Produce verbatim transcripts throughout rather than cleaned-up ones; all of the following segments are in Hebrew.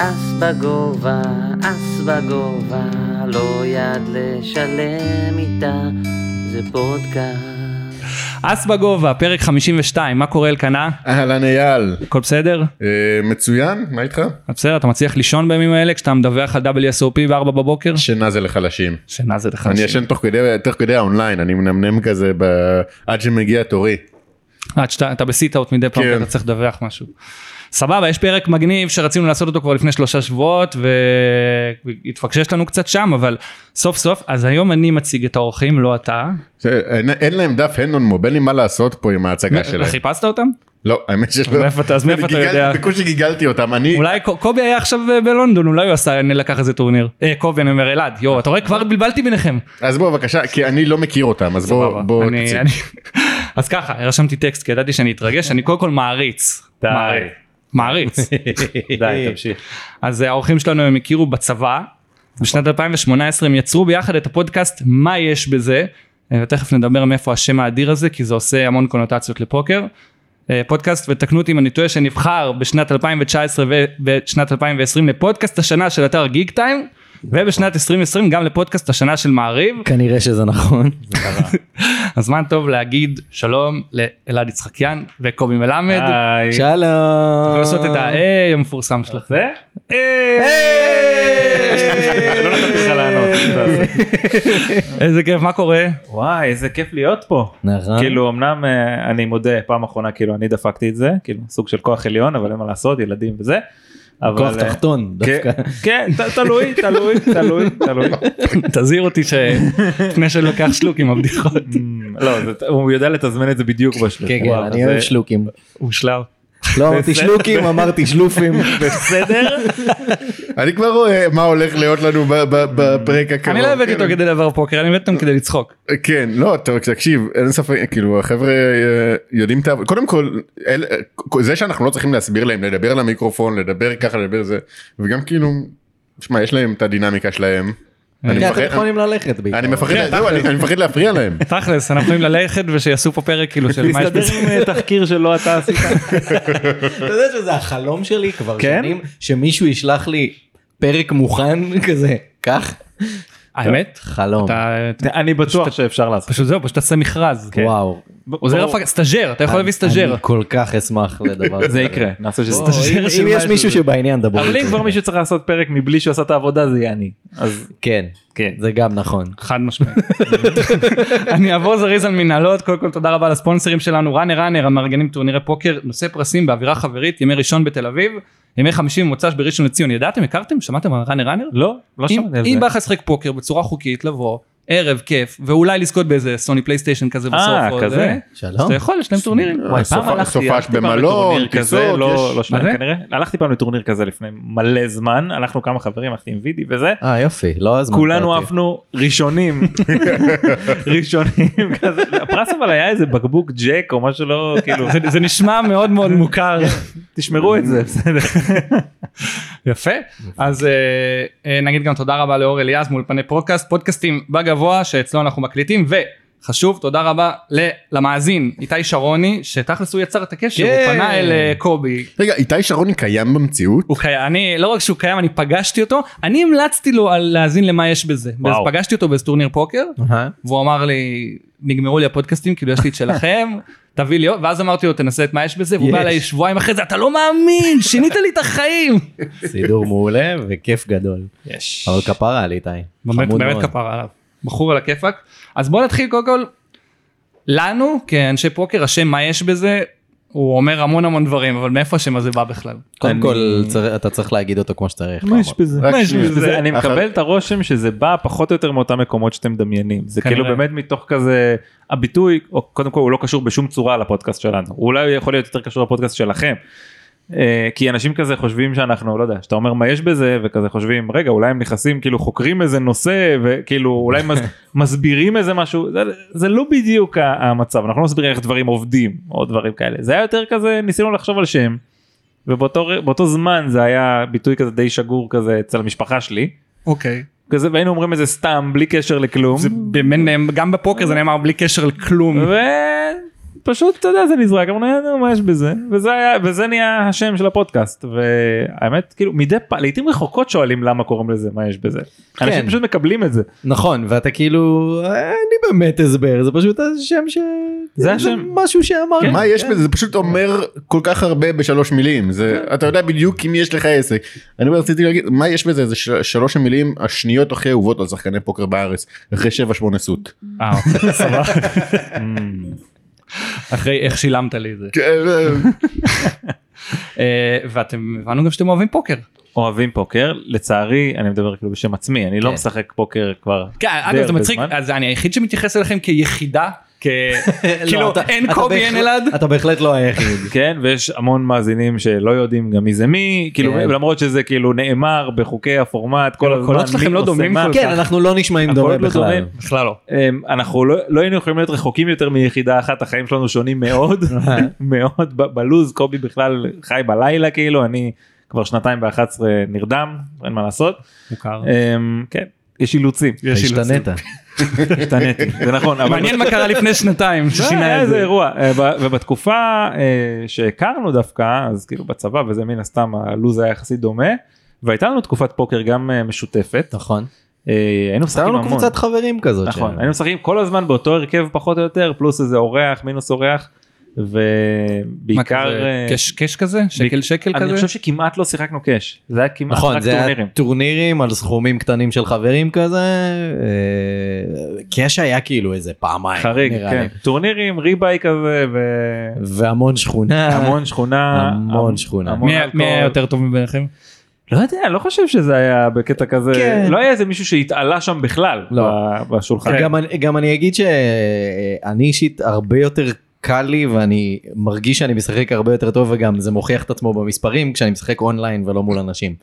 אס בגובה, אס בגובה, לא יד לשלם איתה, זה פודקאסט. אס בגובה, פרק חמישים ושתיים, מה קורה אלקנה? אהלן אייל. הכל בסדר? מצוין, מה איתך? בסדר, אתה מצליח לישון בימים האלה כשאתה מדווח על דאבליו אס או פי ב-ארבע בבוקר? שינה זה לחלשים. שינה זה לחלשים. אני ישן תוך כדי האונליין, אני מנמנם כזה עד שמגיע תורי. עד שאתה בסיט-אוט מדי פעם, אתה צריך לדווח משהו. סבבה, יש פרק מגניב שרצינו לעשות אותו כבר לפני שלושה שבועות, והתפקשש לנו קצת שם, אבל סוף סוף, אז היום אני מציג את האורחים, לא אתה. אין להם דף הנדון מובילים מה לעשות פה עם ההצגה שלהם. חיפשת אותם? לא, האמת שלא. אז מאיפה אתה יודע? בקושי גיגלתי אותם. אולי קובי היה עכשיו בלונדון, אולי הוא עשה, אני לקח איזה טורניר. קובי, אני אומר אלעד, יו, אתה רואה, כבר בלבלתי ביניכם. אז בוא, בבקשה, כי אני לא מכיר אותם, אז בוא תציג. אז ככה, הרשמתי טקסט, כי ידעתי שאני אתרגש, אני קודם כל מעריץ. מעריץ. די, תמשיך. אז האורחים שלנו הם הכירו בצבא, בשנת אלפיים ושמונה עשרה הם יצרו ביחד את הפודקאסט מה יש בזה, ותכף נדבר מאיפה השם האדיר הזה, כי זה עושה המון קונוטציות לפוקר, פודקאסט, ותקנו אותי אם אני טועה, שנבחר בשנת אלפיים ותשע עשרה ובשנת אלפיים ועשרים לפודקאסט השנה של אתר גיק טיים, ובשנת עשרים עשרים גם לפודקאסט השנה של מעריב. כנראה שזה נכון. זה קרה. הזמן טוב להגיד שלום לאלעד יצחקיאן וקובי מלמד. היי. שלום. תוכל לעשות את ה-איי המפורסם שלך. זה? איי! לא נתן לך לענות. איזה כיף, מה קורה? וואי, איזה כיף להיות פה. נכון. כאילו, אמנם אני מודה, פעם אחרונה, כאילו, אני דפקתי את זה, כאילו, סוג של כוח עליון, אבל אין מה לעשות, ילדים וזה. כוח תחתון דווקא. כן, תלוי, תלוי, תלוי, תלוי. תזהיר אותי שפני שלו לקח שלוק עם הבדיחות. לא, הוא יודע לתזמן את זה בדיוק בשלוק. כן, כן, אני אוהב שלוקים. הוא שלב. לא אמרתי שלוקים, אמרתי שלופים. בסדר? אני כבר רואה מה הולך להיות לנו בפרק הקרוב. אני לא הבאתי אותו כדי לעבר פוקר, אני הבאתי אותו כדי לצחוק. כן, לא, תקשיב, אין ספק, כאילו, החבר'ה יודעים, קודם כל, זה שאנחנו לא צריכים להסביר להם, לדבר על המיקרופון, לדבר ככה, לדבר זה, וגם כאילו, תשמע, יש להם את הדינמיקה שלהם. אתם יכולים ללכת בעיקר. אני מפחד להפריע להם. תכלס, אנחנו יכולים ללכת ושיעשו פה פרק כאילו של מה יש בזה. להסתדר עם תחקיר שלא אתה עשית. אתה יודע שזה החלום שלי כבר שנים, שמישהו ישלח לי פרק מוכן כזה, כך. האמת? חלום. אני בטוח שאפשר לעשות. פשוט זהו, פשוט תעשה מכרז. וואו. עוזר הפקה, סטאג'ר, אתה יכול להביא סטאג'ר. אני כל כך אשמח לדבר. זה יקרה. אם יש מישהו שבעניין דבר. אבל אם כבר מישהו צריך לעשות פרק מבלי שהוא עשה את העבודה, זה יהיה אני. כן, זה גם נכון. חד משמעי. אני אעבור זריז על מנהלות, קודם כל תודה רבה לספונסרים שלנו, רן רנר, המארגנים טורנירי פוקר, נושא פרסים באווירה חברית, ימי ראשון בתל אביב, ימי חמישים מוצ"ש בראשון לציון, ידעתם, הכרתם, שמעתם על רן רנר? לא, לא שמעתי על זה. אם בא לך לשחק פוקר בצורה חוקית, לבוא, ערב, כיף, ואולי לזכות באיזה סוני פלייסטיישן כזה בסוף. אה, כזה? שלום. אתה יכול, יש להם טורנירים. סופש במלון, כזה, לא שונה כנראה. הלכתי פעם לטורניר כזה לפני מלא זמן, הלכנו כמה חברים, הלכתי עם וידי וזה. אה, יופי, לא הזמן. כולנו עפנו ראשונים, ראשונים כזה. הפרס אבל היה איזה בקבוק ג'ק או משהו לא, כאילו. זה נשמע מאוד מאוד מוכר. תשמרו את זה, בסדר. יפה. אז נגיד גם תודה רבה לאור אליאז מול פני פרוקאסט, פודקאסטים בגבוה שאצלו אנחנו מקליטים, וחשוב, תודה רבה למאזין, איתי שרוני, שתכלס הוא יצר את הקשר, הוא פנה אל קובי. רגע, איתי שרוני קיים במציאות? הוא קיים, אני, לא רק שהוא קיים, אני פגשתי אותו, אני המלצתי לו על להאזין למה יש בזה. פגשתי אותו בסטורניר פוקר, והוא אמר לי, נגמרו לי הפודקאסטים, כאילו יש לי את שלכם, תביא לי, ואז אמרתי לו, תנסה את מה יש בזה, והוא בא אליי שבועיים אחרי זה, אתה לא מאמין, שינית לי את החיים. סידור מעולה וכיף גדול. יש. אבל כפרה על איתי. באמת, באמת כפרה עליו. בחור על הכיפק. אז בואו נתחיל קודם כל, לנו כאנשי פוקר, השם מה יש בזה, הוא אומר המון המון דברים, אבל מאיפה השם הזה בא בכלל? קודם כל, אתה צריך להגיד אותו כמו שצריך. מה יש בזה? אני מקבל את הרושם שזה בא פחות או יותר מאותם מקומות שאתם מדמיינים. זה כאילו באמת מתוך כזה, הביטוי, קודם כל הוא לא קשור בשום צורה לפודקאסט שלנו. הוא אולי יכול להיות יותר קשור לפודקאסט שלכם. כי אנשים כזה חושבים שאנחנו, לא יודע, שאתה אומר מה יש בזה, וכזה חושבים, רגע, אולי הם נכנסים, כאילו חוקרים איזה נושא, וכאילו אולי מסבירים איזה משהו, זה, זה לא בדיוק המצב, אנחנו לא מסבירים איך דברים עובדים, או דברים כאלה, זה היה יותר כזה, ניסינו לחשוב על שם, ובאותו זמן זה היה ביטוי כזה די שגור כזה אצל המשפחה שלי. אוקיי. Okay. כזה, והיינו אומרים איזה סתם, בלי קשר לכלום. זה, גם בפוקר זה נאמר בלי קשר לכלום. ו... פשוט, אתה יודע, זה נזרק, אמרנו, מה יש בזה? וזה נהיה השם של הפודקאסט, והאמת, כאילו, מדי פעם, לעתים רחוקות שואלים למה קוראים לזה, מה יש בזה. אנשים פשוט מקבלים את זה. נכון, ואתה כאילו, אני באמת אסבר, זה פשוט השם ש... זה השם. משהו שאמר. מה יש בזה? זה פשוט אומר כל כך הרבה בשלוש מילים. אתה יודע בדיוק אם יש לך עסק. אני רציתי להגיד, מה יש בזה? זה שלוש המילים השניות הכי אהובות על שחקני פוקר בארץ, אחרי שבע שמונה סוט. אה, סבבה. אחרי איך שילמת לי את זה. ואתם הבנו גם שאתם אוהבים פוקר. אוהבים פוקר, לצערי, אני מדבר כאילו בשם עצמי, אני לא משחק פוקר כבר. אגב, זה מצחיק, אז אני היחיד שמתייחס אליכם כיחידה, כאילו אין קובי, אין אלעד. אתה בהחלט לא היחיד. כן, ויש המון מאזינים שלא יודעים גם מי זה מי, למרות שזה כאילו נאמר בחוקי הפורמט, כל הזמן. הקולות שלכם לא דומים. כן, אנחנו לא נשמעים דומה בכלל. בכלל לא. אנחנו לא היינו יכולים להיות רחוקים יותר מיחידה אחת, החיים שלנו שונים מאוד, מאוד בלוז, קובי בכלל חי בלילה כאילו, אני כבר שנתיים באחת עשרה נרדם, אין מה לעשות. מוכר. כן. יש אילוצים. השתנית. השתניתי, זה נכון. מעניין מה קרה לפני שנתיים. שינה איזה אירוע. ובתקופה שהכרנו דווקא, אז כאילו בצבא, וזה מן הסתם, הלוז היה יחסית דומה, והייתה לנו תקופת פוקר גם משותפת. נכון. היינו משחקים המון. היינו קבוצת חברים כזאת. נכון, היינו משחקים כל הזמן באותו הרכב פחות או יותר, פלוס איזה אורח, מינוס אורח. ובעיקר קש קש כזה שקל שקל כזה אני חושב שכמעט לא שיחקנו קש, זה היה כמעט רק טורנירים טורנירים על סכומים קטנים של חברים כזה. קש היה כאילו איזה פעמיים חריג, כן, טורנירים ריבאי כזה, והמון שכונה המון שכונה המון שכונה. מי היה יותר טוב מביניכם? לא יודע, לא חושב שזה היה בקטע כזה, לא היה איזה מישהו שהתעלה שם בכלל בשולחן. גם אני אגיד שאני אישית הרבה יותר קל לי, ואני מרגיש שאני משחק הרבה יותר טוב, וגם זה מוכיח את עצמו במספרים, כשאני משחק אונליין ולא מול אנשים.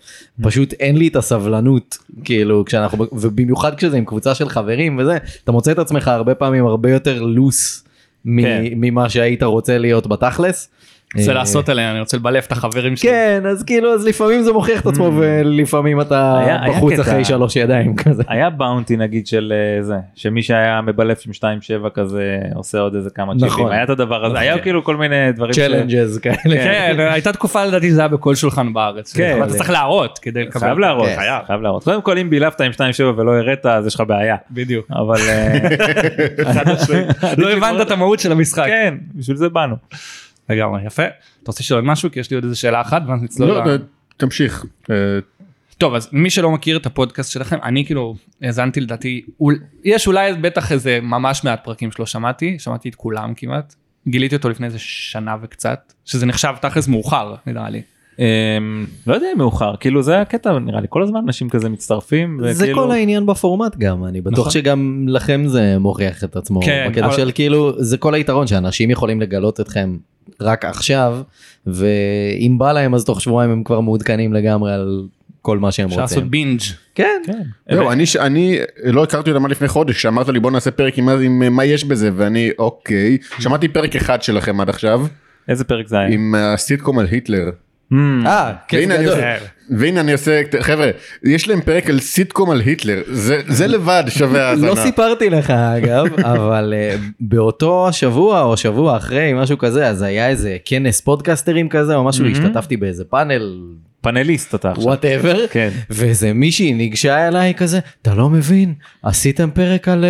פשוט אין לי את הסבלנות, כאילו, כשאנחנו, ובמיוחד כשזה עם קבוצה של חברים וזה, אתה מוצא את עצמך הרבה פעמים הרבה יותר לוס, ממה שהיית רוצה להיות בתכלס. אני רוצה לעשות עליה, אני רוצה לבלף את החברים שלי. כן, אז כאילו, אז לפעמים זה מוכיח את עצמו, ולפעמים אתה בחוץ אחרי שלוש ידיים כזה. היה באונטי נגיד של זה, שמי שהיה מבלף שם שתיים שבע כזה, עושה עוד איזה כמה צ'יפים. היה את הדבר הזה, היה כאילו כל מיני דברים. צ'לנג'ז כאלה. כן, הייתה תקופה לדעתי שזה היה בכל שולחן בארץ. כן. אתה צריך להראות כדי לקבל. חייב להראות, חייב להראות. קודם כל אם בילפת עם שתיים שבע ולא הראת, אז יש לך בעיה. בדיוק. אבל לא הבנת את המהות של המשחק. כן, בשביל זה באנו. לגמרי, יפה. אתה רוצה לשאול משהו? כי יש לי עוד איזו שאלה אחת, ואני אצלול... לא, תמשיך. טוב, אז מי שלא מכיר את הפודקאסט שלכם, אני כאילו הזנתי לדעתי, יש אולי בטח איזה ממש מעט פרקים שלא שמעתי, שמעתי את כולם כמעט, גיליתי אותו לפני איזה שנה וקצת, שזה נחשב תכלס מאוחר, נראה לי. לא יודע אם מאוחר, כאילו זה הקטע, נראה לי כל הזמן אנשים כזה מצטרפים. זה כל העניין בפורמט גם, אני בטוח שגם לכם זה מוכיח את עצמו, בקטע של כאילו, זה כל היתרון שאנשים יכולים לגלות אתכם רק עכשיו, ואם בא להם אז תוך שבועיים הם כבר מעודכנים לגמרי על כל מה שהם רוצים. שעשו בינג'. כן. אני לא הכרתי אותם לפני חודש, שאמרת לי בוא נעשה פרק עם מה יש בזה, ואני אוקיי, שמעתי פרק אחד שלכם עד עכשיו. איזה פרק זה היה? עם הסיטקום על היטלר. אה, כן גדול. והנה אני עושה, חבר'ה, יש להם פרק על סיטקום על היטלר, זה לבד שווה הזנה. לא סיפרתי לך אגב, אבל באותו שבוע או שבוע אחרי משהו כזה, אז היה איזה כנס פודקאסטרים כזה או משהו, השתתפתי באיזה פאנל, פאנליסט אתה עכשיו. whatever, ואיזה מישהי ניגשה אליי כזה, אתה לא מבין, עשיתם פרק על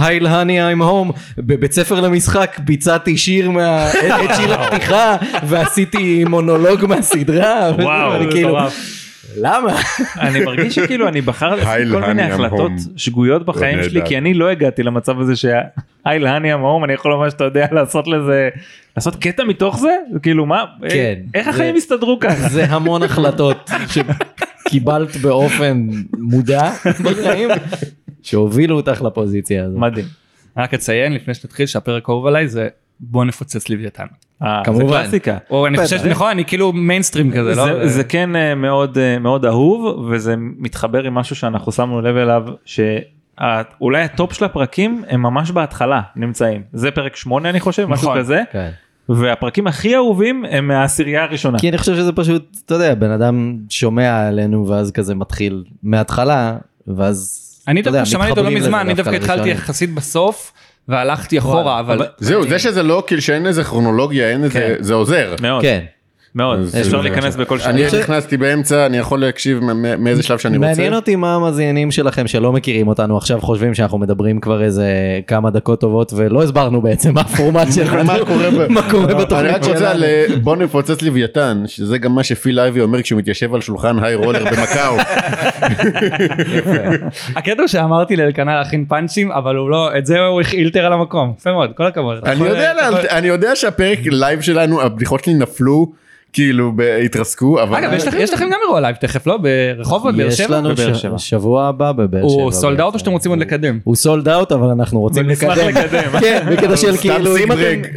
הייל הני I'm home, בבית ספר למשחק, ביצעתי שיר, את שיר הפתיחה, ועשיתי מונולוג מהסדרה. וואו, תורף. למה? אני מרגיש שכאילו אני בחר כל מיני החלטות שגויות בחיים שלי, כי אני לא הגעתי למצב הזה שהייל הני I'm home, אני יכול לומר שאתה יודע לעשות לזה... לעשות קטע מתוך זה? כאילו מה? איך החיים הסתדרו כאן? זה המון החלטות שקיבלת באופן מודע בחיים, שהובילו אותך לפוזיציה הזאת. מדהים. רק אציין, לפני שנתחיל, שהפרק אהוב עליי זה בוא נפוצץ לוויתן. כמובן. זה קלאסיקה. אני חושב, נכון, אני כאילו מיינסטרים כזה, לא? זה כן מאוד אהוב, וזה מתחבר עם משהו שאנחנו שמנו לב אליו, ש... אולי הטופ של הפרקים הם ממש בהתחלה נמצאים, זה פרק שמונה אני חושב, משהו כזה, והפרקים הכי אהובים הם מהעשירייה הראשונה. כי אני חושב שזה פשוט, אתה יודע, בן אדם שומע עלינו ואז כזה מתחיל מההתחלה, ואז, אתה יודע, מתחברים לזה דווקא לראשונים. אני דווקא התחלתי יחסית בסוף, והלכתי אחורה, אבל... זהו, זה שזה לא, כאילו שאין איזה כרונולוגיה, אין איזה, זה עוזר. מאוד. כן. מאוד, אפשר להיכנס בכל שני. אני נכנסתי באמצע, אני יכול להקשיב מאיזה שלב שאני רוצה. מעניין אותי מה המאזינים שלכם שלא מכירים אותנו, עכשיו חושבים שאנחנו מדברים כבר איזה כמה דקות טובות, ולא הסברנו בעצם מה הפורמט שלנו, מה קורה בתוכנית. אני רק רוצה, בוא נפוצץ לוויתן, שזה גם מה שפיל אייבי אומר כשהוא מתיישב על שולחן היי רולר במקאו. הקטע שאמרתי לאלקנה להכין פאנצ'ים, אבל הוא לא, את זה הוא אילתר על המקום. יפה מאוד, כל הכבוד. אני יודע שהפרק לייב שלנו, הבדיחות שלי נפלו כאילו התרסקו, אבל... אגב, יש לכם גם אירוע לייב תכף, לא? ברחובות, בארשבע? יש לנו שבוע הבא בבארשבע. הוא סולד אאוט או שאתם רוצים עוד לקדם? הוא סולד אאוט, אבל אנחנו רוצים לקדם. ונשמח לקדם. כן, וכדי של כאילו,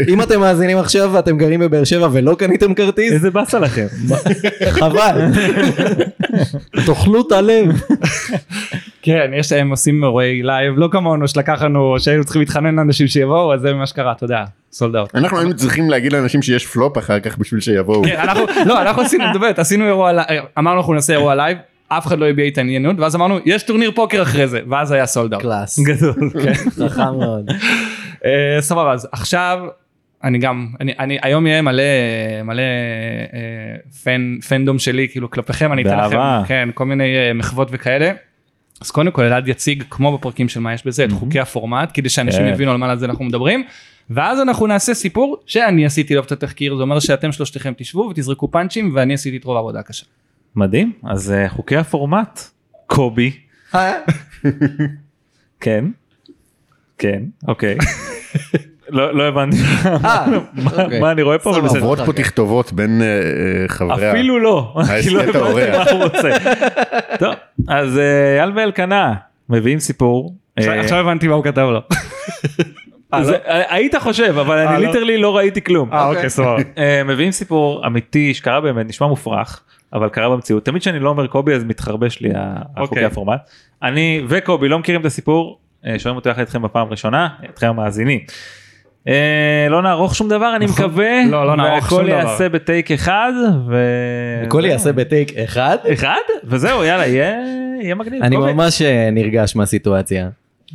אם אתם מאזינים עכשיו ואתם גרים בבארשבע ולא קניתם כרטיס... איזה בסה לכם. חבל. תאכלו את הלב. כן, יש שהם עושים אירועי לייב, לא כמונו שלקחנו, שהיינו צריכים להתחנן לאנשים שיבואו, אז זה ממש קרה, תודה. סולד אאוט. אנחנו היינו צריכים להגיד לאנשים שיש פלופ אחר כך בשביל שיבואו. לא, אנחנו עשינו, דברת, עשינו אירוע, אמרנו אנחנו נעשה אירוע לייב, אף אחד לא הביע התעניינות, ואז אמרנו, יש טורניר פוקר אחרי זה, ואז היה סולד אאוט. קלאס. גדול. חכם מאוד. סבבה, אז עכשיו, אני גם, אני היום יהיה מלא, מלא פנדום שלי, כאילו כלפיכם, אני אתן לכם, כן, כל מיני מחוות וכאלה. אז קודם כל, אלעד יציג, כמו בפרקים של מה יש בזה, את חוקי הפורמט, כדי שאנשים יבינו על מה לזה אנחנו מדברים, ואז אנחנו נעשה סיפור שאני עשיתי לו את התחקיר, זה אומר שאתם שלושתכם תשבו ותזרקו פאנצ'ים, ואני עשיתי את רוב העבודה הקשה. מדהים, אז חוקי הפורמט, קובי. כן, כן, אוקיי. לא הבנתי מה אני רואה פה, אבל בסדר. עברות פה תכתובות בין חבריה. אפילו לא. ההסתת ההוריה. טוב, אז אל ואלקנה, מביאים סיפור. עכשיו הבנתי מה הוא כתב לו. היית חושב, אבל אני ליטרלי לא ראיתי כלום. אוקיי, סבבה. מביאים סיפור אמיתי, שקרה באמת, נשמע מופרך, אבל קרה במציאות. תמיד שאני לא אומר קובי, אז מתחרבש לי החוקי הפורמט. אני וקובי לא מכירים את הסיפור, שומעים אותו יחד אתכם בפעם הראשונה, אתכם המאזינים. לא נערוך שום דבר, אני מקווה. לא, לא נערוך שום דבר. והכל יעשה בטייק אחד, ו... הכל יעשה בטייק אחד? אחד? וזהו, יאללה, יהיה מגניב. אני ממש נרגש מהסיטואציה.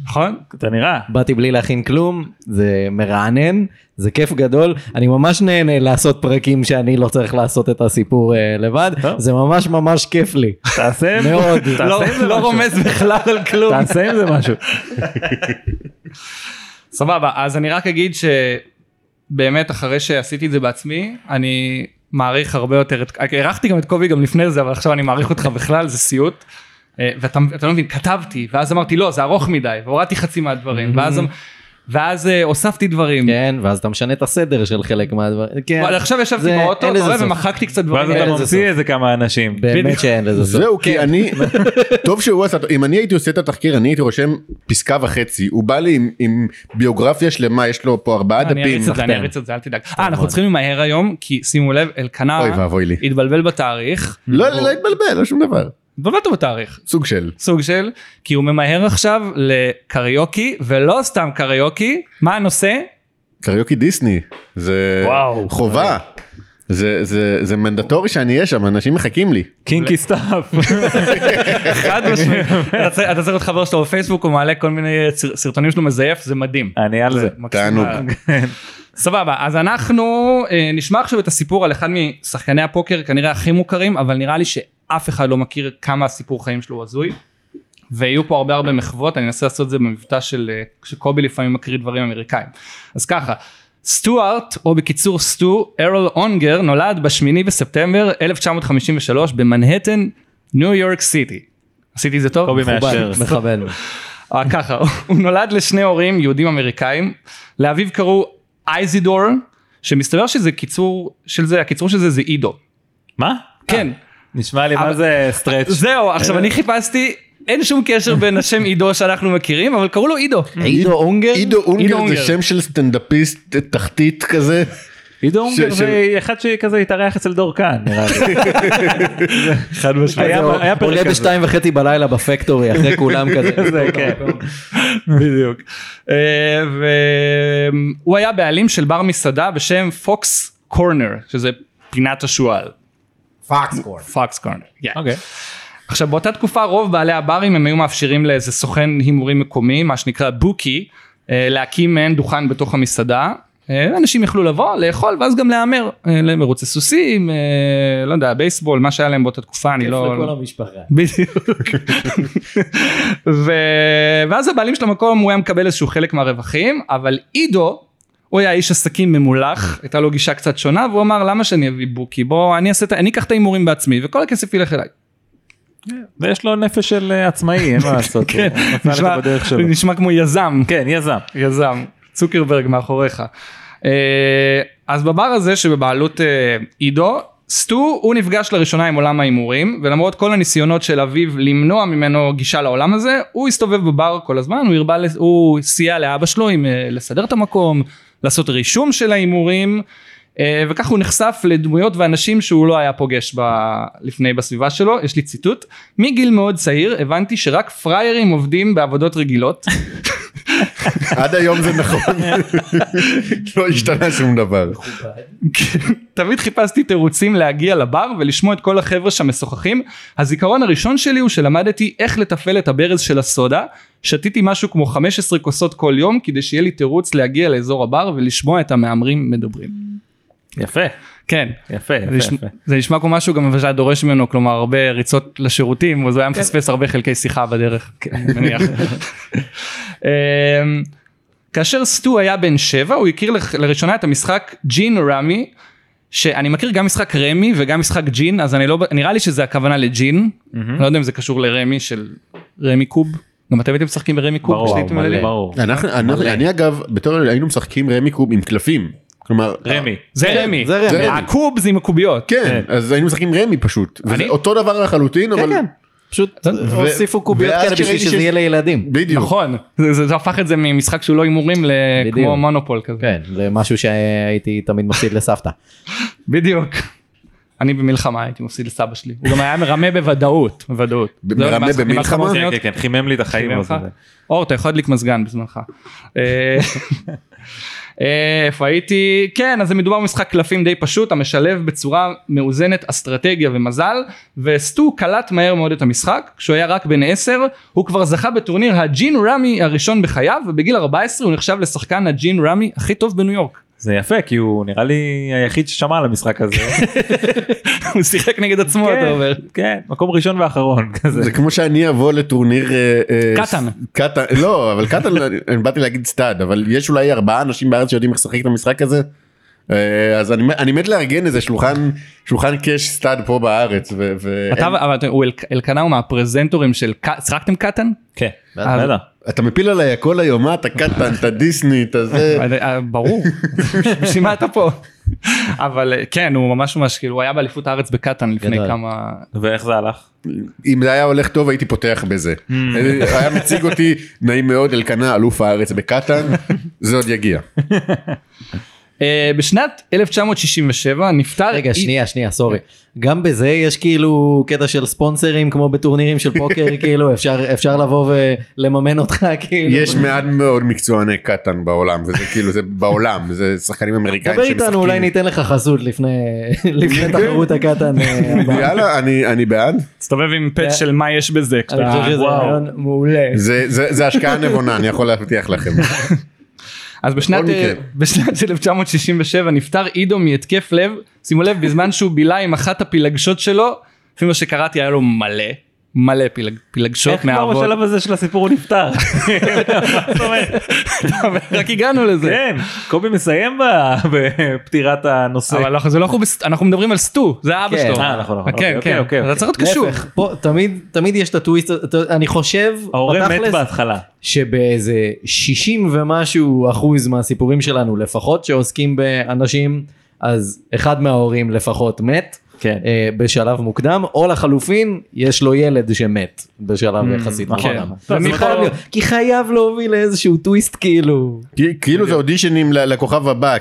נכון? אתה נראה. באתי בלי להכין כלום, זה מרענן, זה כיף גדול. אני ממש נהנה לעשות פרקים שאני לא צריך לעשות את הסיפור לבד. זה ממש ממש כיף לי. תעשה עם זה משהו. לא רומז בכלל על כלום. תעשה עם זה משהו. סבבה, אז אני רק אגיד שבאמת אחרי שעשיתי את זה בעצמי, אני מעריך הרבה יותר, הערכתי גם את קובי גם לפני זה, אבל עכשיו אני מעריך אותך בכלל, זה סיוט, ואתה לא מבין, כתבתי, ואז אמרתי לא, זה ארוך מדי, והורדתי חצי מהדברים, ואז... ואז הוספתי דברים. כן, ואז אתה משנה את הסדר של חלק מהדברים. עכשיו ישבתי באוטו, ומחקתי קצת דברים. ואז אתה ממציא איזה כמה אנשים. באמת שאין לזה סוף. זהו, כי אני, טוב שהוא עשה, אם אני הייתי עושה את התחקיר, אני הייתי רושם פסקה וחצי, הוא בא לי עם ביוגרפיה שלמה, יש לו פה ארבעה דפים. אני אריץ את זה, אני אריץ את זה, אל תדאג. אה, אנחנו צריכים למהר היום, כי שימו לב, אלקנה התבלבל בתאריך. לא, לא התבלבל, לא שום דבר. באמת הוא בתאריך. סוג של. סוג של, כי הוא ממהר עכשיו לקריוקי, ולא סתם קריוקי. מה הנושא? קריוקי דיסני. זה וואו, חובה. זה, זה, זה מנדטורי שאני יש שם, אנשים מחכים לי. קינקי סטאפ. חד משמעי. אתה צריך להיות חבר שלו בפייסבוק, הוא מעלה כל מיני סרטונים שלו מזייף, זה מדהים. אני על זה. תענוג. סבבה, אז אנחנו נשמע עכשיו את הסיפור על אחד משחקני הפוקר, כנראה הכי מוכרים, אבל נראה לי ש... אף אחד לא מכיר כמה הסיפור חיים שלו הזוי, ויהיו פה הרבה הרבה מחוות, אני אנסה לעשות את זה במבטא של, שקובי לפעמים מקריא דברים אמריקאים. אז ככה, סטוארט, או בקיצור סטו, ארל אונגר, נולד בשמיני בספטמבר אלף תשע מאות חמישים ושלוש, במנהטן, ניו יורק סיטי. עשיתי זה טוב? קובי מאשר. מכוון. ככה, הוא נולד לשני הורים, יהודים אמריקאים, לאביו קראו אייזידור, שמסתבר שזה קיצור של זה, הקיצור של זה זה אידו. מה? כן. נשמע לי מה זה סטרץ'. זהו, עכשיו אני חיפשתי, אין שום קשר בין השם עידו שאנחנו מכירים, אבל קראו לו עידו. עידו אונגר? עידו אונגר זה שם של סטנדאפיסט תחתית כזה. עידו אונגר זה אחד שכזה התארח אצל דור כאן, נראה לי. חד משמעי. עולה בשתיים וחצי בלילה בפקטורי, אחרי כולם כזה. זה כן. בדיוק. הוא היה בעלים של בר מסעדה בשם Fox Corner, שזה פינת השועל. פוקס קורנר. פוקס קורנר, כן. אוקיי. עכשיו, באותה תקופה, רוב בעלי הברים הם היו מאפשרים לאיזה סוכן הימורים מקומי, מה שנקרא בוקי, להקים מעין דוכן בתוך המסעדה, אנשים יכלו לבוא, לאכול, ואז גם להמר, למרוצי סוסים, לא יודע, בייסבול, מה שהיה להם באותה תקופה, אני לא... כיף לכל המשפחה. בדיוק. ואז הבעלים של המקום, הוא היה מקבל איזשהו חלק מהרווחים, אבל עידו, הוא היה איש עסקים ממולח, הייתה לו גישה קצת שונה, והוא אמר, למה שאני אביא בוקי? בוא, אני אעשה, אני אקח את ההימורים בעצמי, וכל הכסף ילך אליי. ויש לו נפש של עצמאי, אין מה לעשות. כן, נשמע כמו יזם. כן, יזם. יזם. צוקרברג מאחוריך. אז בבר הזה שבבעלות עידו, סטו הוא נפגש לראשונה עם עולם האימורים, ולמרות כל הניסיונות של אביו למנוע ממנו גישה לעולם הזה, הוא הסתובב בבר כל הזמן, הוא הרבה, הוא סייע לאבא שלו עם לסדר את המקום, לעשות רישום של האימורים, וכך הוא נחשף לדמויות ואנשים שהוא לא היה פוגש ב... לפני בסביבה שלו. יש לי ציטוט: מגיל מאוד צעיר הבנתי שרק פריירים עובדים בעבודות רגילות. עד היום זה נכון, לא השתנה שום דבר. תמיד חיפשתי תירוצים להגיע לבר ולשמוע את כל החבר'ה שמשוחחים. הזיכרון הראשון שלי הוא שלמדתי איך לתפעל את הברז של הסודה, שתיתי משהו כמו חמש עשרה כוסות כל יום כדי שיהיה לי תירוץ להגיע לאזור הבר ולשמוע את המאמרים מדברים. יפה. כן. יפה, יפה. זה נשמע כמו משהו גם מבז'ה דורש ממנו, כלומר הרבה ריצות לשירותים, אז הוא היה מפספס הרבה חלקי שיחה בדרך, נניח. כאשר סטו היה בן שבע, הוא הכיר לראשונה את המשחק ג'ין רמי, שאני מכיר גם משחק רמי וגם משחק ג'ין, אז אני לא, נראה לי שזה הכוונה לג'ין, אני לא יודע אם זה קשור לרמי של רמי קוב. גם אתם הייתם משחקים ברמי קוב? ברור, ברור. אני אגב, בתור היינו משחקים רמי קוב עם קלפים. כלומר, רמי. זה רמי. הקוב זה עם הקוביות. כן, אז היינו משחקים רמי פשוט. וזה אותו דבר לחלוטין, אבל... כן, כן. פשוט הוסיפו קוביות כאלה בשביל שזה יהיה לילדים. בדיוק. נכון. זה הפך את זה ממשחק שהוא לא הימורים כמו מונופול כזה. כן, זה משהו שהייתי תמיד מפסיד לסבתא. בדיוק. אני במלחמה הייתי מפסיד לסבא שלי. הוא גם היה מרמה בוודאות. בוודאות. מרמה במלחמה? כן, כן, כן. חימם לי את החיים. אור, אתה יכול להדליק מזגן בזמנך. איפה הייתי? כן, אז זה מדובר במשחק קלפים די פשוט, המשלב בצורה מאוזנת אסטרטגיה ומזל, וסטו קלט מהר מאוד את המשחק. כשהוא היה רק בן עשר, הוא כבר זכה בטורניר הג'ין רמי הראשון בחייו, ובגיל ארבע עשרה הוא נחשב לשחקן הג'ין רמי הכי טוב בניו יורק. זה יפה, כי הוא נראה לי היחיד ששמע על המשחק הזה. הוא שיחק נגד עצמו, אתה אומר. כן, מקום ראשון ואחרון. זה כמו שאני אבוא לטורניר... קטן. לא, אבל קטן, אני באתי להגיד סטאד, אבל יש אולי ארבעה אנשים בארץ שיודעים איך לשחק את המשחק הזה, אז אני מת לארגן איזה שולחן קש סטאד פה בארץ. אבל אלקנה הוא מהפרזנטורים של... שחקתם קטן? כן, בטח. אתה מפיל עליי כל היום, מה אתה קטן, אתה דיסני, אתה זה... ברור, בשביל מה אתה פה? אבל כן, הוא ממש ממש, כאילו, הוא היה באליפות הארץ בקטן לפני כמה... ואיך זה הלך? אם זה היה הולך טוב, הייתי פותח בזה. היה מציג אותי, נעים מאוד, אלקנה, אלוף הארץ בקטן, זה עוד יגיע. בשנת אלף תשע מאות שישים ושבע נפטר... רגע, שנייה, שנייה, סורי. גם בזה יש כאילו קטע של ספונסרים, כמו בטורנירים של פוקר, כאילו אפשר, אפשר לבוא ולממן אותך, כאילו. יש מעט מאוד מקצועני קטן בעולם, וזה כאילו, זה בעולם, זה שחקנים אמריקאים שמשחקים. דבר איתנו, אולי ניתן לך חסות לפני, לפני תחרות הקטן. יאללה, אני, אני בעד. תסתובב עם פט של מה יש בזה. אני חושב שזה רעיון מעולה. זה, זה, זה השקעה נבונה, אני יכול להבטיח לכם. אז בשנת, בשנת אלף תשע מאות שישים ושבע נפטר עידו מהתקף לב, שימו לב, בזמן שהוא בילה עם אחת הפילגשות שלו, לפי מה שקראתי היה לו מלא, מלא פילג, פילגשות. איך כבר בשלב הזה של הסיפור הוא נפטר? רק הגענו לזה. כן, קובי מסיים בפתירת הנושא. אבל אנחנו מדברים על סטו, זה האבא שלו. כן, נכון, נכון. כן, כן, אוקיי. אתה צריך להיות קשור. תמיד יש את הטוויסט, אני חושב... ההורה מת בהתחלה. שבאיזה שישים ומשהו אחוז מהסיפורים שלנו, לפחות שעוסקים באנשים, אז אחד מההורים לפחות מת, כן. בשלב מוקדם, או לחלופין, יש לו ילד שמת בשלב יחסית מוקדם. כי חייב להוביל לאיזשהו טוויסט כאילו. כאילו זה אודישנים לכוכב הבא,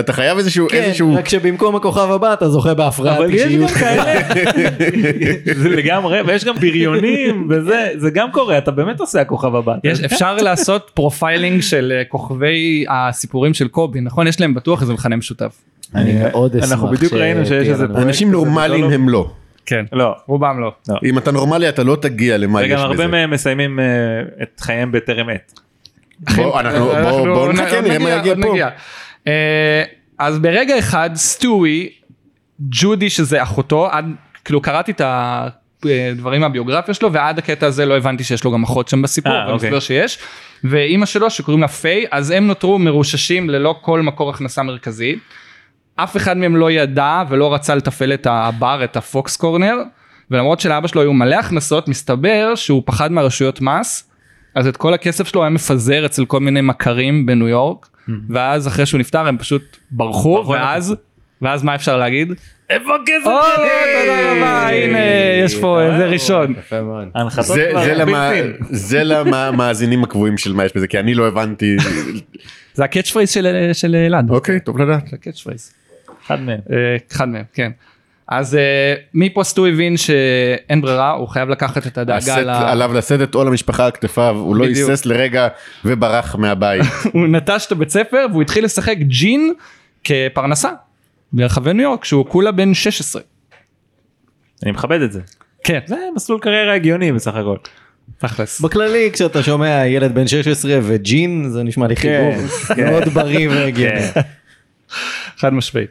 אתה חייב איזשהו... רק שבמקום הכוכב הבא אתה זוכה בהפרעת. אבל יש גם כאלה. זה לגמרי, ויש גם בריונים, וזה גם קורה, אתה באמת עושה הכוכב הבא. אפשר לעשות פרופיילינג של כוכבי הסיפורים של קובי, נכון? יש להם בטוח איזה מכנה משותף. אני מאוד אשמח. אנחנו בדיוק ראינו שיש איזה פרויקט. אנשים נורמליים הם לא. כן. לא. רובם לא. אם אתה נורמלי אתה לא תגיע למה יש בזה. וגם הרבה מהם מסיימים את חייהם בטרם עת. בואו נחכה, נראה מה יגיע פה. אז ברגע אחד, סטואי, ג'ודי שזה אחותו, כאילו קראתי את הדברים מהביוגרפיה שלו, ועד הקטע הזה לא הבנתי שיש לו גם אחות שם בסיפור, ומסבר שיש, ואימא שלו שקוראים לה פיי, אז הם נותרו מרוששים ללא כל מקור הכנסה מרכזי, אף אחד מהם לא ידע ולא רצה לטפל את הבר, את הפוקס קורנר, ולמרות שלאבא שלו היו מלא הכנסות, מסתבר שהוא פחד מהרשויות מס, אז את כל הכסף שלו היה מפזר אצל כל מיני מכרים בניו יורק, ואז אחרי שהוא נפטר הם פשוט ברחו, ואז, ואז מה אפשר להגיד? איפה הכסף? תודה רבה, הנה, יש פה, זה ראשון. זה למה המאזינים הקבועים של מה יש בזה, כי אני לא הבנתי. זה הקאץ' פרייז של אלעד. אוקיי, טוב לדעת. זה הקאץ' פרייז. אחד מהם. אחד מהם, כן. אז מפה סטו הבין שאין ברירה, הוא חייב לקחת את הדאגה. עליו לשאת את עול המשפחה על כתפיו, הוא לא היסס לרגע וברח מהבית. הוא נטש את הבית ספר והוא התחיל לשחק ג'ין כפרנסה ברחבי ניו יורק, שהוא כולה בן שש עשרה. אני מכבד את זה. כן. זה מסלול קריירה הגיוני בסך הכל. בכללי כשאתה שומע ילד בן שש עשרה וג'ין, זה נשמע לי חיבור מאוד בריא והגיוני. חד משפעית.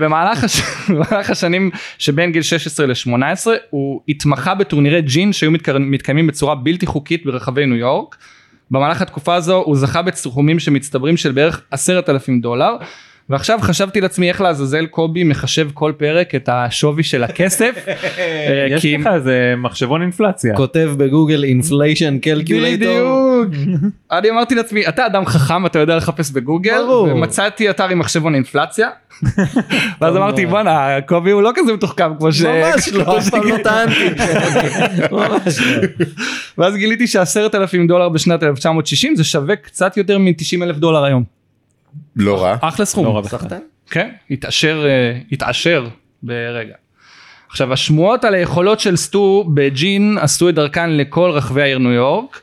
במהלך השנים שבין גיל שש עשרה ל-שמונה עשרה, הוא התמחה בטורנירי ג'ין שהיו מתקיימים בצורה בלתי חוקית ברחבי ניו יורק. במהלך התקופה הזו הוא זכה בסכומים שמצטברים של בערך עשרת אלפים דולר, ועכשיו חשבתי לעצמי איך לעזאזל קובי מחשב כל פרק את השווי של הכסף. יש לך איזה מחשבון אינפלציה. כותב בגוגל אינפליישן קלקיולייטור. אני אמרתי לעצמי, אתה אדם חכם, אתה יודע לחפש בגוגל, ומצאתי אתר עם מחשבון אינפלציה, ואז אמרתי, בואנה, קובי הוא לא כזה מתוחכם כמו ש... ממש לא, אף פעם לא טענתי. ממש לא. ואז גיליתי שעשרת אלפים דולר בשנת אלף תשע מאות שישים, זה שווה קצת יותר מ-תשעים אלף דולר היום. לא רע. אחלה סכום. לא רע בסחטן. כן, התעשר, התעשר ברגע. עכשיו, השמועות על היכולות של סטו בג'ין עשו את דרכן לכל רחבי העיר ניו יורק,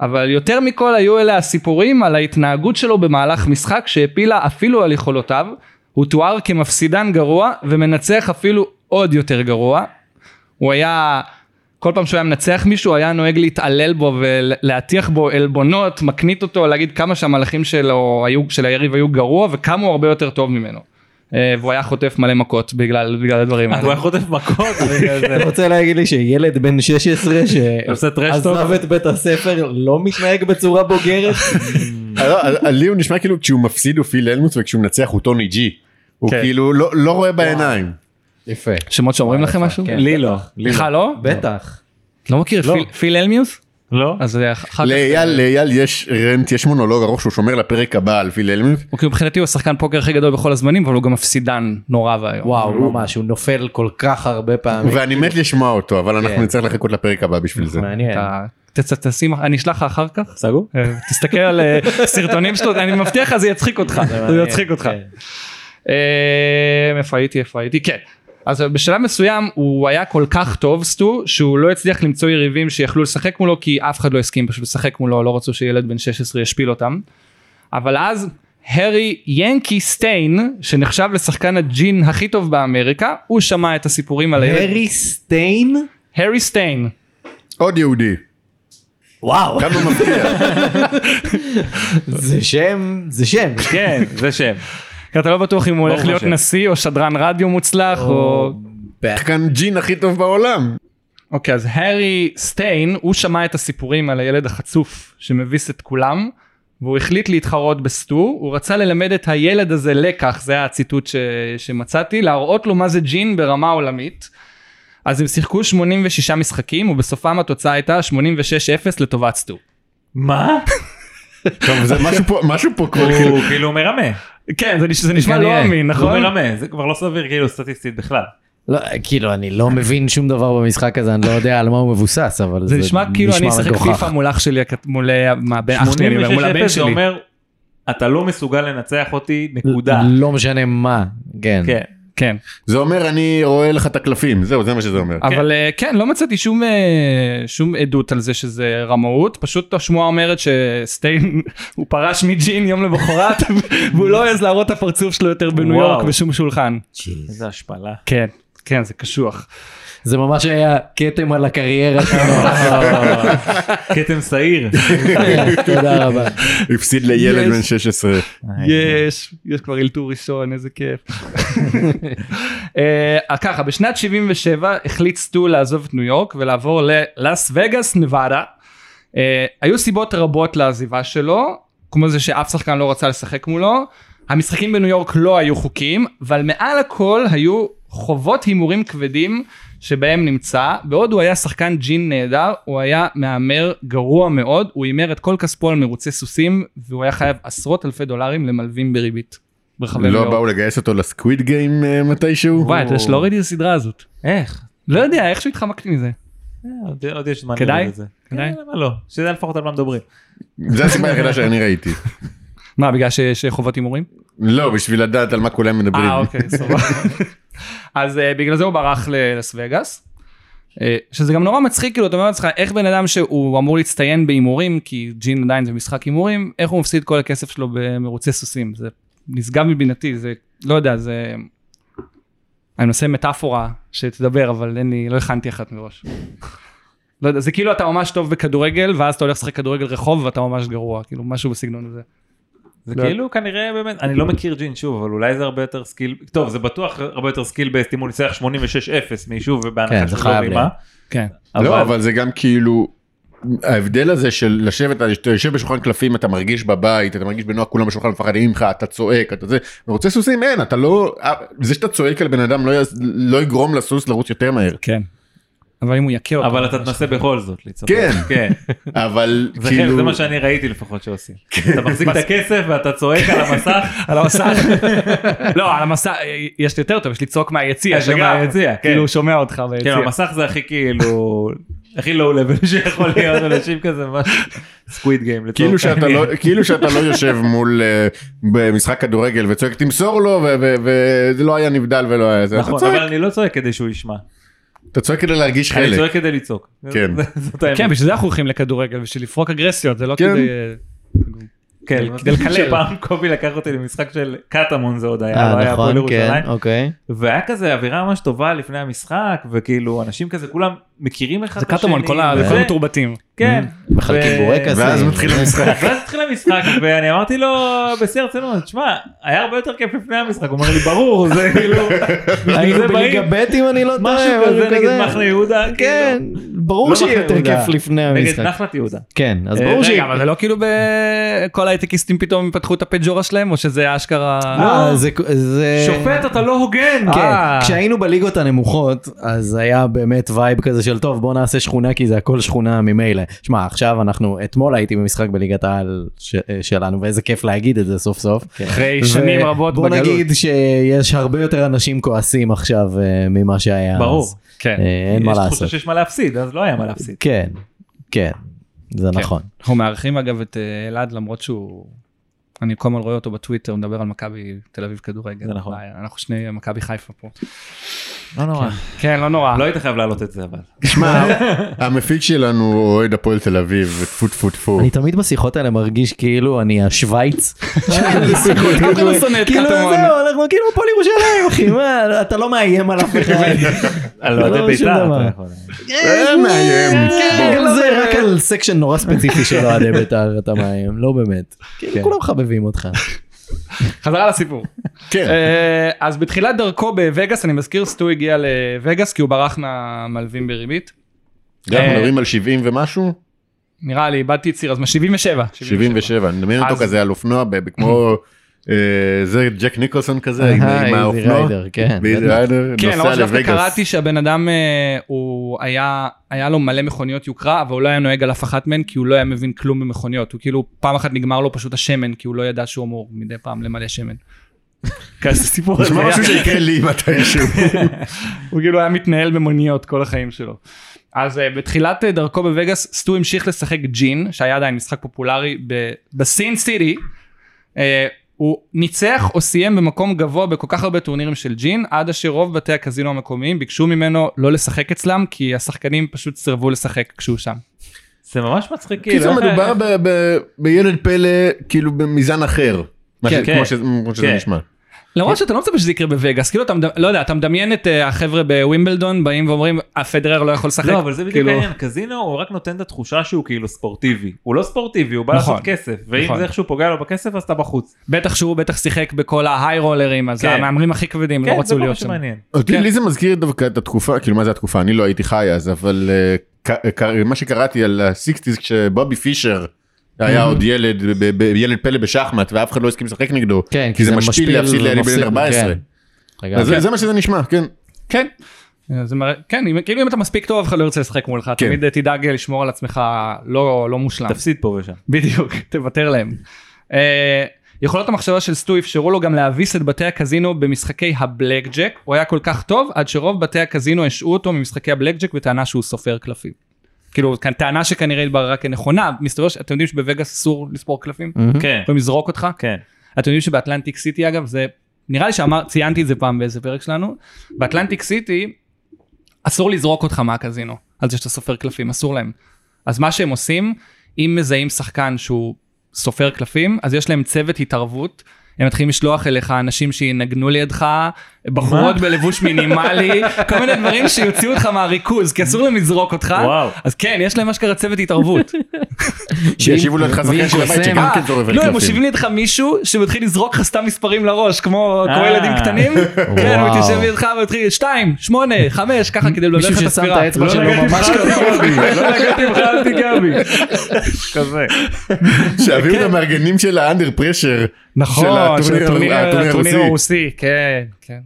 אבל יותר מכל היו אלה הסיפורים על ההתנהגות שלו במהלך משחק שהפילה אפילו על יכולותיו, הוא תואר כמפסידן גרוע ומנצח אפילו עוד יותר גרוע. הוא היה... כל פעם שהוא היה מנצח מישהו, היה נוהג להתעלל בו ולהטיח בו אלבונות, מקנית אותו, להגיד כמה שהמלאכים שלו, של היריב היו גרוע, וכמה הוא הרבה יותר טוב ממנו. והוא היה חוטף מלא מכות בגלל הדברים האלה. הוא היה חוטף מכות? אני רוצה להגיד לי שילד בן שש עשרה שעזב את בית הספר לא מתנהג בצורה בוגרת. לי הוא נשמע כאילו כשהוא מפסיד הוא פיל אלמוס, וכשהוא מנצח הוא טוני ג'י. הוא כאילו לא רואה בעיניים. יפה. שמות שאומרים לכם משהו? לי לא. לך לא? בטח. לא מכיר פיל אלמיוס? לא. אז לאייל יש רנט, יש מונולוג ארוך שהוא שומר לפרק הבא על פיל אלמיוס. אוקיי, מבחינתי הוא השחקן פוקר הכי גדול בכל הזמנים, אבל הוא גם מפסידן נורא והיום. וואו, ממש, הוא נופל כל כך הרבה פעמים. ואני מת לשמוע אותו, אבל אנחנו נצטרך לחכות לפרק הבא בשביל זה. מעניין. תשים, אני אשלח אחר כך. סגור? תסתכל על סרטונים שלו, אני מבטיח אז יצחיק אותך. זה יצחיק אותך. איפה הייתי, איפה הייתי? כן. אז בשלב מסוים הוא היה כל כך טוב סטו, שהוא לא הצליח למצוא יריבים שיכלו לשחק מולו, כי אף אחד לא הסכים פשוט לשחק מולו, לא רצו שילד בן שש עשרה ישפיל אותם. אבל אז הרי ינקי סטיין, שנחשב לשחקן הג'ין הכי טוב באמריקה, הוא שמע את הסיפורים על הילד. הרי סטיין? הרי סטיין. עוד יהודי. וואו. גם הוא מפתיע. זה שם, זה שם. כן, זה שם. כי אתה לא בטוח אם הוא הולך להיות נשיא או שדרן רדיו מוצלח או... כאן ג'ין הכי טוב בעולם. אוקיי, אז הרי סטיין, הוא שמע את הסיפורים על הילד החצוף שמביס את כולם, והוא החליט להתחרות בסטו, הוא רצה ללמד את הילד הזה לקח, זה היה הציטוט שמצאתי, להראות לו מה זה ג'ין ברמה עולמית. אז הם שיחקו שמונים ושש משחקים, ובסופם התוצאה הייתה שמונים ושש אפס לטובת סטו. מה? טוב, זה משהו פה כל... הוא כאילו מרמה. כן, זה נשמע לא אמין, נכון? הוא מרמה, זה כבר לא סביר כאילו סטטיסטית בכלל. כאילו, אני לא מבין שום דבר במשחק הזה, אני לא יודע על מה הוא מבוסס, אבל זה נשמע מגוחך. זה נשמע כאילו אני אשחק פיפה מול אח שלי, מול אח שלי, מול הבן שלי. זה אומר, אתה לא מסוגל לנצח אותי, נקודה. לא משנה מה, כן. כן. כן. זה אומר, אני רואה לך את הקלפים, זהו, זה מה שזה אומר. אבל כן, לא מצאתי שום שום עדות על זה שזה רמאות, פשוט השמועה אומרת שסטיין, הוא פרש מג'ין יום לבחורת, והוא לא יעז להראות את הפרצוף שלו יותר בניו יורק בשום שולחן. איזה השפלה. כן, כן, זה קשוח. זה ממש היה קטם על הקריירה. קטם סעיר. תודה רבה. הפסיד לילד בן שש עשרה. יש, יש כבר אלתור ראשון, איזה כיף. ככה, בשנת שבעים ושבע החליט סטו לעזוב את ניו יורק ולעבור ללאס וגאס, נבאדה. היו סיבות רבות לעזיבה שלו, כמו זה שאף שחקן לא רצה לשחק מולו, המשחקים בניו יורק לא היו חוקיים, אבל מעל הכל היו חובות הימורים כבדים שבהם נמצא, בעוד הוא היה שחקן ג'ין נהדר, הוא היה מאמר גרוע מאוד, הוא הימר את כל כספו על מרוצי סוסים, והוא היה חייב עשרות אלפי דולרים למלווים בריבית. לא באו לגייס אותו לסקוויד גיים מתישהו? וואי, אתה שלוריד את הסדרה הזאת. איך? לא יודע, איכשהו התחמקתי מזה. עוד יש זמן לראות את זה. כדאי? למה לא? שזה לפחות על מה מדברים. זה הסיבה היחידה שאני ראיתי. מה, בגלל שיש חובות הימורים? לא, בשביל לדעת על מה כולם מדברים. אה, אוקיי, סבבה. אז בגלל זה הוא ברח ללס וגאס, שזה גם נורא מצחיק, כאילו, אתה אומר לך, איך בן אדם שהוא אמור להצטיין בהימורים, כי ג'ין עדיין זה משחק הימורים, איך הוא מפסיד כל הכסף שלו במרוצי סוסים? זה נשגב מבינתי, זה, לא יודע, זה... אני מנסה מטאפורה שתדבר, אבל אני לא הכנתי אחת מראש. לא יודע, זה כאילו אתה ממש טוב בכדורגל, ואז אתה הולך לשחק כדורגל רחוב, ואתה ממש גרוע, כאילו, משהו בסגנון הזה. זה כאילו כנראה באמת, אני לא מכיר ג'ין שוב, אבל אולי זה הרבה יותר סקיל, טוב, זה בטוח הרבה יותר סקיל בסט, אם הוא ניצח שמונים ושש אפס מיישוב ובהנחה של לא רימה. כן, לא, אבל זה גם כאילו, ההבדל הזה של לשבת, אתה יושב בשולחן קלפים, אתה מרגיש בבית, אתה מרגיש בנוח, כולם בשולחן מפחדים ממך, אתה צועק, אתה זה, מרוצי סוסים, אין, אתה לא, זה שאתה צועק על בן אדם לא יגרום לסוס לרוץ יותר מהר. כן. אבל אם הוא יקה אותו. אבל אתה תנסה בכל זאת. כן, אבל כאילו... זה מה שאני ראיתי לפחות שעושים. אתה מחזיק את הכסף ואתה צועק על המסך. על המסך. לא, על המסך, יש לי יותר טוב, יש לי צועק מהיציע. יש לי מהיציע, כאילו הוא שומע אותך ביציע. כן, המסך זה הכי כאילו... הכי לא עולה, ושיכול להיות אנשים כזה ממש סקוויד גיים. כאילו שאתה לא יושב מול במשחק כדורגל וצועק תמסור לו, וזה לא היה נבדל ולא היה זה. נכון, אבל אני לא צועק כדי שהוא ישמע. אתה צועק כדי להרגיש חלק. אני צועק כדי לצעוק. כן. כן, בשביל זה אנחנו הולכים לכדורגל, בשביל לפרוק אגרסיות, זה לא כדי... כן, כדי לקלל. שפעם קובי לקח אותי למשחק של קטמון, זה עוד היה, היה פה לירושלים. אוקיי. והיה כזה אווירה ממש טובה לפני המשחק, וכאילו אנשים כזה כולם מכירים אחד לשני. זה קטמון, כל המתורבטים. כן. מחלקים בורקס. ואז מתחיל המשחק. ואז התחיל המשחק, ואני אמרתי לו בסרצנות, תשמע, היה הרבה יותר כיף לפני המשחק, הוא אומר לי, ברור, זה כאילו... היינו בליגבט אם אני לא טועה. משהו כזה נגד מחנה יהודה. כן, ברור שיהיה יותר כיף לפני המשחק. נגד נחלת יהודה. כן, אז ברור שיהיה. אבל זה לא כאילו בכל ההייטקיסטים פתאום מפתחו את הפג'ורה שלהם, או שזה אשכרה... שופט, אתה לא הוגן. כשהיינו בליגות הנמוכות, אז היה באמת וייב כזה של טוב, בוא נעשה שכונה, כי זה הכל שכונה ממילא. שמע, עכשיו אנחנו, אתמול הייתי במשחק בליגת העל שלנו, ואיזה כיף להגיד את זה סוף סוף. אחרי שנים רבות בגלות. בוא נגיד שיש הרבה יותר אנשים כועסים עכשיו ממה שהיה. ברור, כן. אין מה לעשות. יש תחושה שיש מה להפסיד, אז לא היה מה להפסיד. כן, כן, זה נכון. אנחנו מערכים אגב את אלעד, למרות שהוא, אני כל הזמן רואה אותו בטוויטר, מדבר על מכבי תל אביב כדורגל. זה נכון. אנחנו שני מכבי חיפה פה. לא נורא. כן, לא נורא. לא היית חייב להעלות את זה, אבל. תשמע, המפיק שלנו אוהד הפועל תל אביב, טפו טפו טפו. אני תמיד בשיחות האלה מרגיש כאילו אני השוויץ. כאילו זהו, אנחנו כאילו פה לירושלים, אחי, מה, אתה לא מאיים על אף אחד. על אוהדי בית"ר, אתה יכול. אין מאיים. גם זה רק על סקשן נורא ספציפי של אוהדי בית"ר, אתה מאיים, לא באמת. כולם חבבים אותך. חזרה לסיפור. אז בתחילת דרכו בווגאס, אני מזכיר, סטו הגיע לווגאס, כי הוא ברח מהמלווים בריבית. גם מדברים על שבעים ומשהו? נראה לי, איבדתי ציר, אז מה שבעים ושבע. שבעים ושבע, נדמיין אותו כזה על אופנוע, כמו זה ג'ק ניקולסון כזה, עם האופנוע. כן, למרות שדווקא קראתי שהבן אדם, היה לו מלא מכוניות יוקרה, אבל הוא לא היה נוהג על אף אחת מהן, כי הוא לא היה מבין כלום במכוניות. הוא כאילו פעם אחת נגמר לו פשוט השמן, כי הוא לא ידע שהוא אמור מדי פעם למלא שמן. כזה סיפור. זה משהו שיקרה לי מתישהו. הוא כאילו היה מתנהל במוניות כל החיים שלו. אז בתחילת דרכו בווגאס, סטו המשיך לשחק ג'ין, שהיה עדיין משחק פופולרי בסין סיטי. הוא ניצח או סיים במקום גבוה בכל כך הרבה טורנירים של ג'ין, עד אשר רוב בתי הקזינו המקומיים ביקשו ממנו לא לשחק אצלם, כי השחקנים פשוט סרבו לשחק כשהוא שם. זה ממש מצחיק. כי זה מדובר בילד פלא, כאילו במזן אחר, כמו שזה נשמע. למרות שאתה לא מצפה שזה יקרה בווגאס, כאילו אתה, לא יודע, אתה מדמיין את החבר'ה בווימבלדון, באים ואומרים, הפדרר לא יכול לשחק. לא, אבל זה בדיוק העניין, קזינו הוא רק נותן את התחושה שהוא כאילו ספורטיבי. הוא לא ספורטיבי, הוא בא לעשות כסף, ואם זה איכשהו פוגע לו בכסף, אז אתה בחוץ. בטח שהוא בטח שיחק בכל ההיי-רולרים, אז המאמרים הכי כבדים לא רצו להיות שם. לי זה מזכיר דווקא את התקופה, כאילו מה זה התקופה? אני לא הייתי חי אז, אבל מה שקראתי על הסיקסטיז, כשבובי פישר היה עוד ילד, ילד פלא בשחמט, ואף אחד לא הסכים לשחק נגדו, כי זה משפיל להפסיד לידי בן ארבע עשרה. זה מה שזה נשמע, כן. כן, כאילו אם אתה מספיק טוב, אף אחד לא ירצה לשחק מולך, תמיד תדאג לשמור על עצמך לא מושלם. תפסיד פה ושם. בדיוק, תוותר להם. יכולות המחשבה של סטו אפשרו לו גם להביס את בתי הקזינו במשחקי הבלק ג'ק, הוא היה כל כך טוב, עד שרוב בתי הקזינו השעו אותו ממשחקי הבלק ג'ק, וטענה שהוא סופר קלפים. כאילו, טענה שכנראה התבררה כנכונה, מסתבר שאתם יודעים שבווגאס אסור לספור קלפים? כן. יכולים לזרוק אותך? כן. אתם יודעים שבאטלנטיק סיטי, אגב, זה, נראה לי שאמר, ציינתי את זה פעם באיזה פרק שלנו, באטלנטיק סיטי, אסור לזרוק אותך מהקזינו, על זה שאתה סופר קלפים, אסור להם. אז מה שהם עושים, אם מזהים שחקן שהוא סופר קלפים, אז יש להם צוות התערבות, הם מתחילים לשלוח אליך אנשים שינגנו לידך, בחורות בלבוש מינימלי, כל מיני דברים שיוציאו אותך מהריכוז, כי אסור להם לזרוק אותך. אז כן, יש להם אשכרה צוות התערבות. שישיבו לו את חזקה של הבית שגם כן זורב על קלפים. לא, הם מושיבים לידך מישהו שמתחיל לזרוק לך סתם מספרים לראש, כמו ילדים קטנים. כן, הוא מתיישב לידך ומתחיל, שתיים, שמונה, חמש, ככה כדי לבלבל לך את הספירה. מישהו ששם את האצבע שלו ממש כזה. הטורניר הרוסי, כן, כן.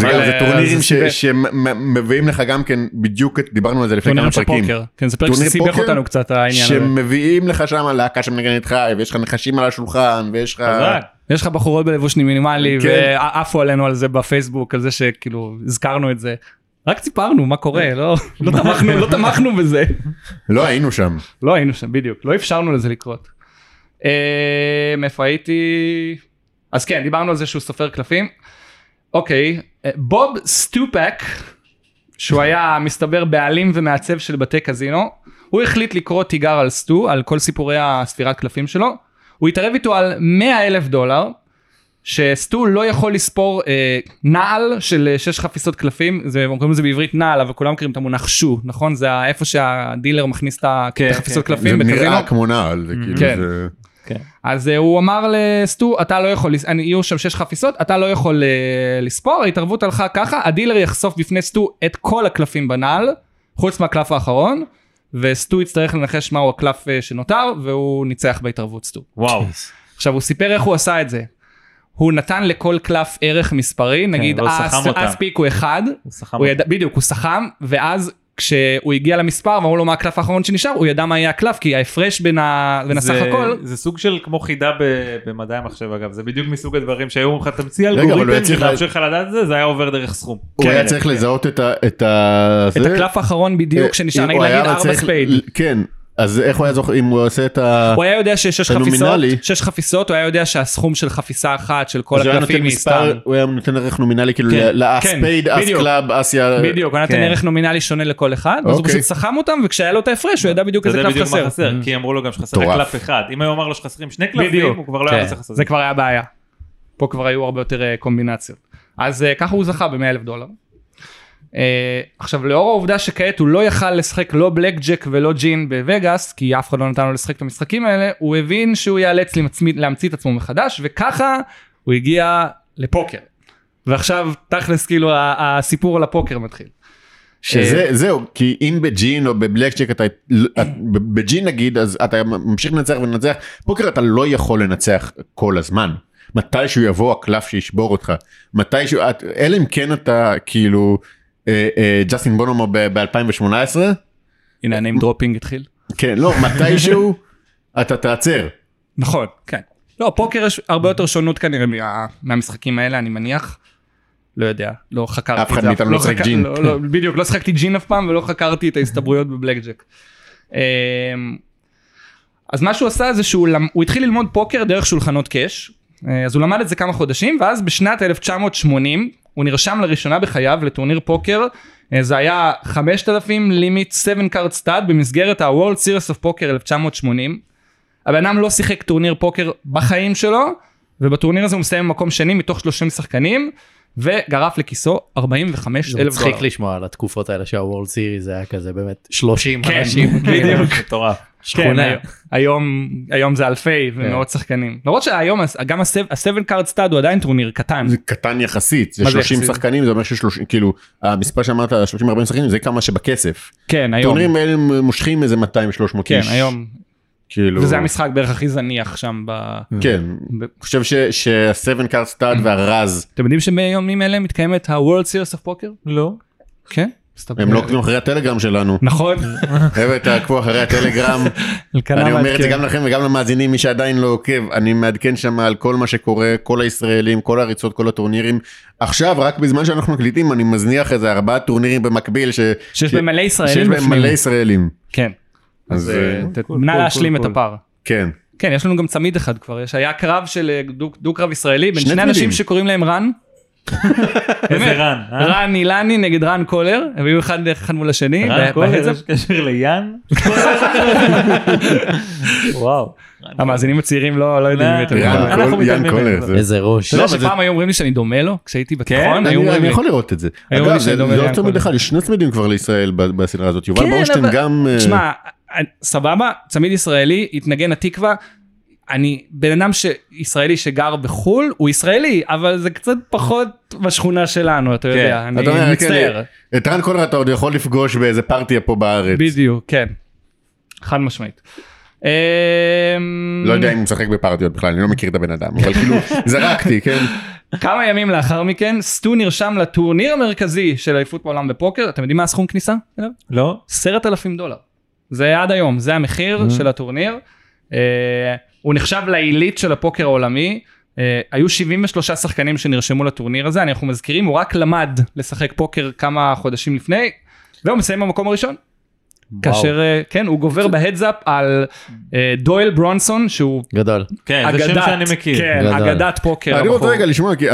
זה טורנירים שמביאים לך גם כן, בדיוק דיברנו על זה לפני כמה פרקים. כן, זה פרק שסיבך אותנו קצת העניין. שמביאים לך שם להקה שמנגנת איתך, ויש לך נחשים על השולחן, ויש לך... יש לך בחורות בלבוש מינימלי, ועפו עלינו על זה בפייסבוק, על זה שכאילו הזכרנו את זה. רק ציפרנו מה קורה, לא תמכנו בזה. לא היינו שם. לא היינו שם, בדיוק. לא אפשרנו לזה לקרות. מאיפה הייתי... אז כן, דיברנו על זה שהוא סופר קלפים. אוקיי, בוב סטופק, שהוא היה מסתבר בעלים ומעצב של בתי קזינו, הוא החליט לקרוא תיגר על סטו, על כל סיפורי הספירת קלפים שלו. הוא התערב איתו על מאה אלף דולר, שסטו לא יכול לספור אה, נעל של שש חפיסות קלפים, זה, קוראים לזה בעברית נעל, אבל כולם מכירים את המונח שו, נכון? זה איפה שהדילר מכניס את החפיסות כן, קלפים. זה בקזינו. נראה כמו נעל, זה כאילו כן. זה... Okay. אז uh, הוא אמר לסטו, אתה לא יכול, אני, יהיו שם שש חפיסות, אתה לא יכול uh, לספור, ההתערבות הלכה ככה, הדילר יחשוף בפני סטו את כל הקלפים בנעל, חוץ מהקלף האחרון, וסטו יצטרך לנחש מהו הקלף uh, שנותר, והוא ניצח בהתערבות סטו. וואו. עכשיו הוא סיפר איך הוא עשה את זה. הוא נתן לכל קלף ערך מספרי, נגיד אס פיק הוא אחד, בדיוק הוא סחם, ואז... כשהוא הגיע למספר ואמרו לו מה הקלף האחרון שנשאר, הוא ידע מה יהיה הקלף, כי ההפרש בין הסך הכל... זה סוג של כמו חידה במדעי המחשב אגב, זה בדיוק מסוג הדברים שהיו אומרים לך, תמציא אלגוריתם שתאפשר לך לדעת את זה, זה היה עובר דרך סכום. הוא היה צריך לזהות את ה... את הקלף האחרון בדיוק שנשאר, נגיד ארבע ספייד. כן. אז איך הוא היה זוכר, אם הוא עושה את הנומינלי? הוא היה יודע שיש שש חפיסות, שש חפיסות, הוא היה יודע שהסכום של חפיסה אחת, של כל הקלפים מספר, הוא היה נותן ערך נומינלי, כאילו לאס פייד, אס קלאב, אס יא... בדיוק, הוא נתן ערך נומינלי שונה לכל אחד, אז הוא פשוט סחם אותם, וכשהיה לו את ההפרש, הוא ידע בדיוק איזה קלף חסר. כי אמרו לו גם שחסר קלף אחד, אם הוא אמר לו שחסרים שני קלפים, הוא כבר לא היה חסר. זה כבר היה בעיה. פה כבר היו הרבה יותר קומבינציות. אז ככה הוא זכה ב-מאה אלף דולר. עכשיו לאור העובדה שכעת הוא לא יכל לשחק לא בלק ג'ק ולא ג'ין בווגאס, כי אף אחד לא נתן לו לשחק את המשחקים האלה, הוא הבין שהוא ייאלץ להמציא את עצמו מחדש, וככה הוא הגיע לפוקר. ועכשיו תכלס כאילו הסיפור על הפוקר מתחיל. זהו, כי אם בג'ין או בבלק ג'ק, בג'ין נגיד, אז אתה ממשיך לנצח ולנצח, פוקר אתה לא יכול לנצח כל הזמן. מתי שהוא יבוא הקלף שישבור אותך, מתי שהוא, אלא אם כן אתה כאילו... ג'סטין בונומו ב-אלפיים ושמונה עשרה. הנה, הניים דרופינג התחיל. כן, לא, מתישהו אתה תעצר. נכון, כן. לא, פוקר יש הרבה יותר שונות כנראה מהמשחקים האלה, אני מניח. לא יודע, לא חקרתי את זה. אף אחד מאיתם לא שחק ג'ין. בדיוק, לא שחקתי ג'ין אף פעם ולא חקרתי את ההסתברויות בבלק ג'ק. אז מה שהוא עשה זה שהוא התחיל ללמוד פוקר דרך שולחנות קש. אז הוא למד את זה כמה חודשים, ואז בשנת אלף תשע מאות שמונים... הוא נרשם לראשונה בחייו לטורניר פוקר, זה היה חמשת אלפים לימיט שבע קארד סטאד במסגרת ה-World Series of Poker אלף תשע מאות שמונים, הבן אדם לא שיחק טורניר פוקר בחיים שלו, ובטורניר הזה הוא מסיים במקום שני מתוך שלושים שחקנים, וגרף לכיסו ארבעים וחמישה אלף דולר. זה מצחיק לשמוע על התקופות האלה שהוורלד סיריז זה היה כזה באמת שלושים אנשים. בדיוק. מטורף. שכונה. היום זה אלפי ומאות שחקנים. למרות שהיום גם הסבן קארד סטאד הוא עדיין טורניר קטן. זה קטן יחסית. זה שלושים שחקנים, זה אומר ששלושים, כאילו, המספר שאמרת, שלושים ארבעים שחקנים, זה כמה שבכסף. כן, היום. טורנירים האלה מושכים איזה מאתיים שלוש מאות איש. כן, היום. וזה המשחק בערך הכי זניח שם. כן, אני חושב שהסבן קארד סטאד והרז. אתם יודעים שבימים אלה מתקיימת ה-World Series of Poker? לא. כן? הם לא עוקבים אחרי הטלגרם שלנו. נכון. חבר'ה, תעקבו אחרי הטלגרם. אני אומר את זה גם לכם וגם למאזינים, מי שעדיין לא עוקב, אני מעדכן שם על כל מה שקורה, כל הישראלים, כל הריצות, כל הטורנירים. עכשיו, רק בזמן שאנחנו מקליטים, אני מזניח איזה ארבעה טורנירים במקביל, שיש בהם מלא ישראלים. שיש בהם מלא ישראלים. כן. אז נא להשלים את הפער. כן. כן, יש לנו גם צמיד אחד כבר, יש היה קרב של דו-קרב ישראלי, בין שני אנשים שקוראים להם רן. איזה רן? רן אילני נגד רן קולר, הם היו אחד מול השני. רן קולר, יש קשר ליאן? וואו. המאזינים הצעירים לא יודעים באמת. יאן קולר. איזה ראש. אתה יודע שפעם היו אומרים לי שאני דומה לו, כשהייתי בתיכון. אני יכול לראות את זה. אגב, זה לא צמיד אחד, יש שני צמידים כבר לישראל בסדרה הזאת. יובל ברושטיין גם... תשמע, סבבה, צמיד ישראלי, התנגן התקווה, אני בן אדם שישראלי שגר בחול, הוא ישראלי, אבל זה קצת פחות בשכונה שלנו, אתה יודע, אני מצטער. את רן קולר אתה עוד יכול לפגוש באיזה פרטיה פה בארץ. בדיוק, כן. חד משמעית. לא יודע אם הוא משחק בפרטיות בכלל, אני לא מכיר את הבן אדם, אבל כאילו זרקתי, כן. כמה ימים לאחר מכן, סטו נרשם לטורניר המרכזי של האליפות בעולם בפוקר, אתם יודעים מה הסכום כניסה? לא. עשרת אלפים דולר. זה עד היום, זה המחיר של הטורניר. הוא נחשב לעילית של הפוקר העולמי, היו שבעים ושלושה שחקנים שנרשמו לטורניר הזה, אנחנו מזכירים, הוא רק למד לשחק פוקר כמה חודשים לפני, והוא מסיים במקום הראשון. כאשר, כן, הוא גובר בהדזאפ על דויל ברונסון, שהוא... גדול. כן, זה שם שאני מכיר. כן, אגדת פוקר. אני רוצה רגע לשמוע, כי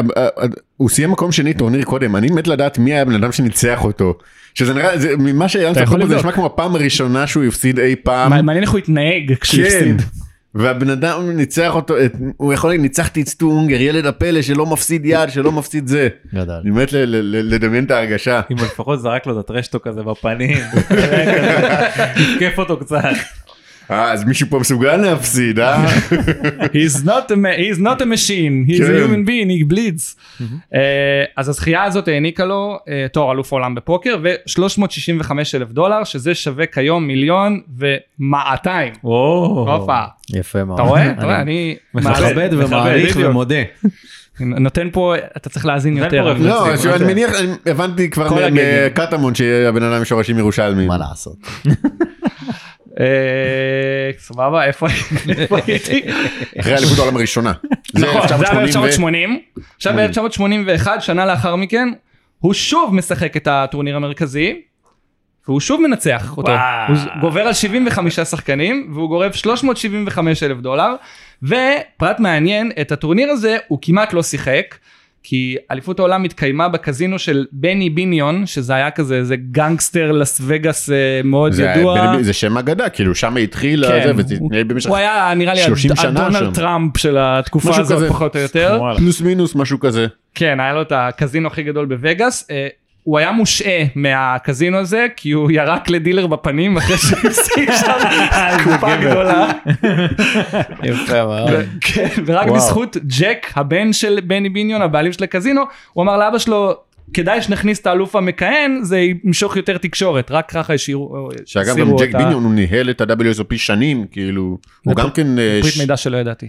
הוא סיים מקום שני טורניר קודם, אני מת לדעת מי היה בן אדם שניצח אותו. שזה נראה, ממה שאירן ספר פה, זה נשמע כמו הפעם הראשונה שהוא הפסיד אי פעם. מעניין איך הוא התנהג כשהוא הפסיד. והבן אדם ניצח אותו, הוא יכול להגיד, ניצחתי את סטו אונגר, ילד הפלא שלא מפסיד יד, שלא מפסיד זה. גדל. אני מת לדמיין את ההרגשה. אם לפחות זרק לו את הטרשטו כזה בפנים, תקף אותו קצת. אה, אז מישהו פה מסוגל להפסיד, אה? He's not a machine, he's a human being, he bleeds. אז הזכייה הזאת העניקה לו תואר אלוף העולם בפוקר, ו-שלוש מאות שישים וחמישה אלף דולר, שזה שווה כיום מיליון ומאתיים. אופה. יפה מאוד. אתה רואה? אתה רואה, אני... מכבד ומעריך ומודה. נותן פה, אתה צריך להזין יותר. לא, אני מניח, הבנתי כבר מקטמון, שהבן אדם שורשים ירושלמים. מה לעשות? סבבה, איפה הייתי? אחרי האליפות העולם הראשונה. נכון, זה היה ב-אלף תשע מאות שמונים. עכשיו ב-אלף תשע מאות שמונים ואחת, שנה לאחר מכן, הוא שוב משחק את הטורניר המרכזי, והוא שוב מנצח אותו. הוא גובר על שבעים וחמישה שחקנים, והוא גורב שלוש מאות שבעים וחמישה אלף דולר, ופרט מעניין, את הטורניר הזה הוא כמעט לא שיחק, כי אליפות העולם התקיימה בקזינו של בני ביניון, שזה היה כזה, איזה גנגסטר לס וגאס מאוד זה ידוע. בני, זה שם אגדה, כאילו שם התחיל, כן, הזה, וזה, הוא, הוא היה נראה לי הדונלד טראמפ של התקופה הזאת כזה. פחות או יותר. פלוס מינוס, משהו כזה. כן, היה לו את הקזינו הכי גדול בווגאס, הוא היה מושעה מהקזינו הזה, כי הוא ירק לדילר בפנים, אחרי שהפסיק שם קופה גדולה. יפה מאוד. ורק בזכות ג'ק, הבן של בני ביניון, הבעלים של הקזינו, הוא אמר לאבא שלו, כדאי שנכניס את האלוף המכהן, זה ימשוך יותר תקשורת, רק ככה ישירו... שאגב, גם ג'ק ביניון הוא ניהל את ה-דאבליו אס או פי שנים, כאילו, הוא גם כן... פריט מידע שלא ידעתי.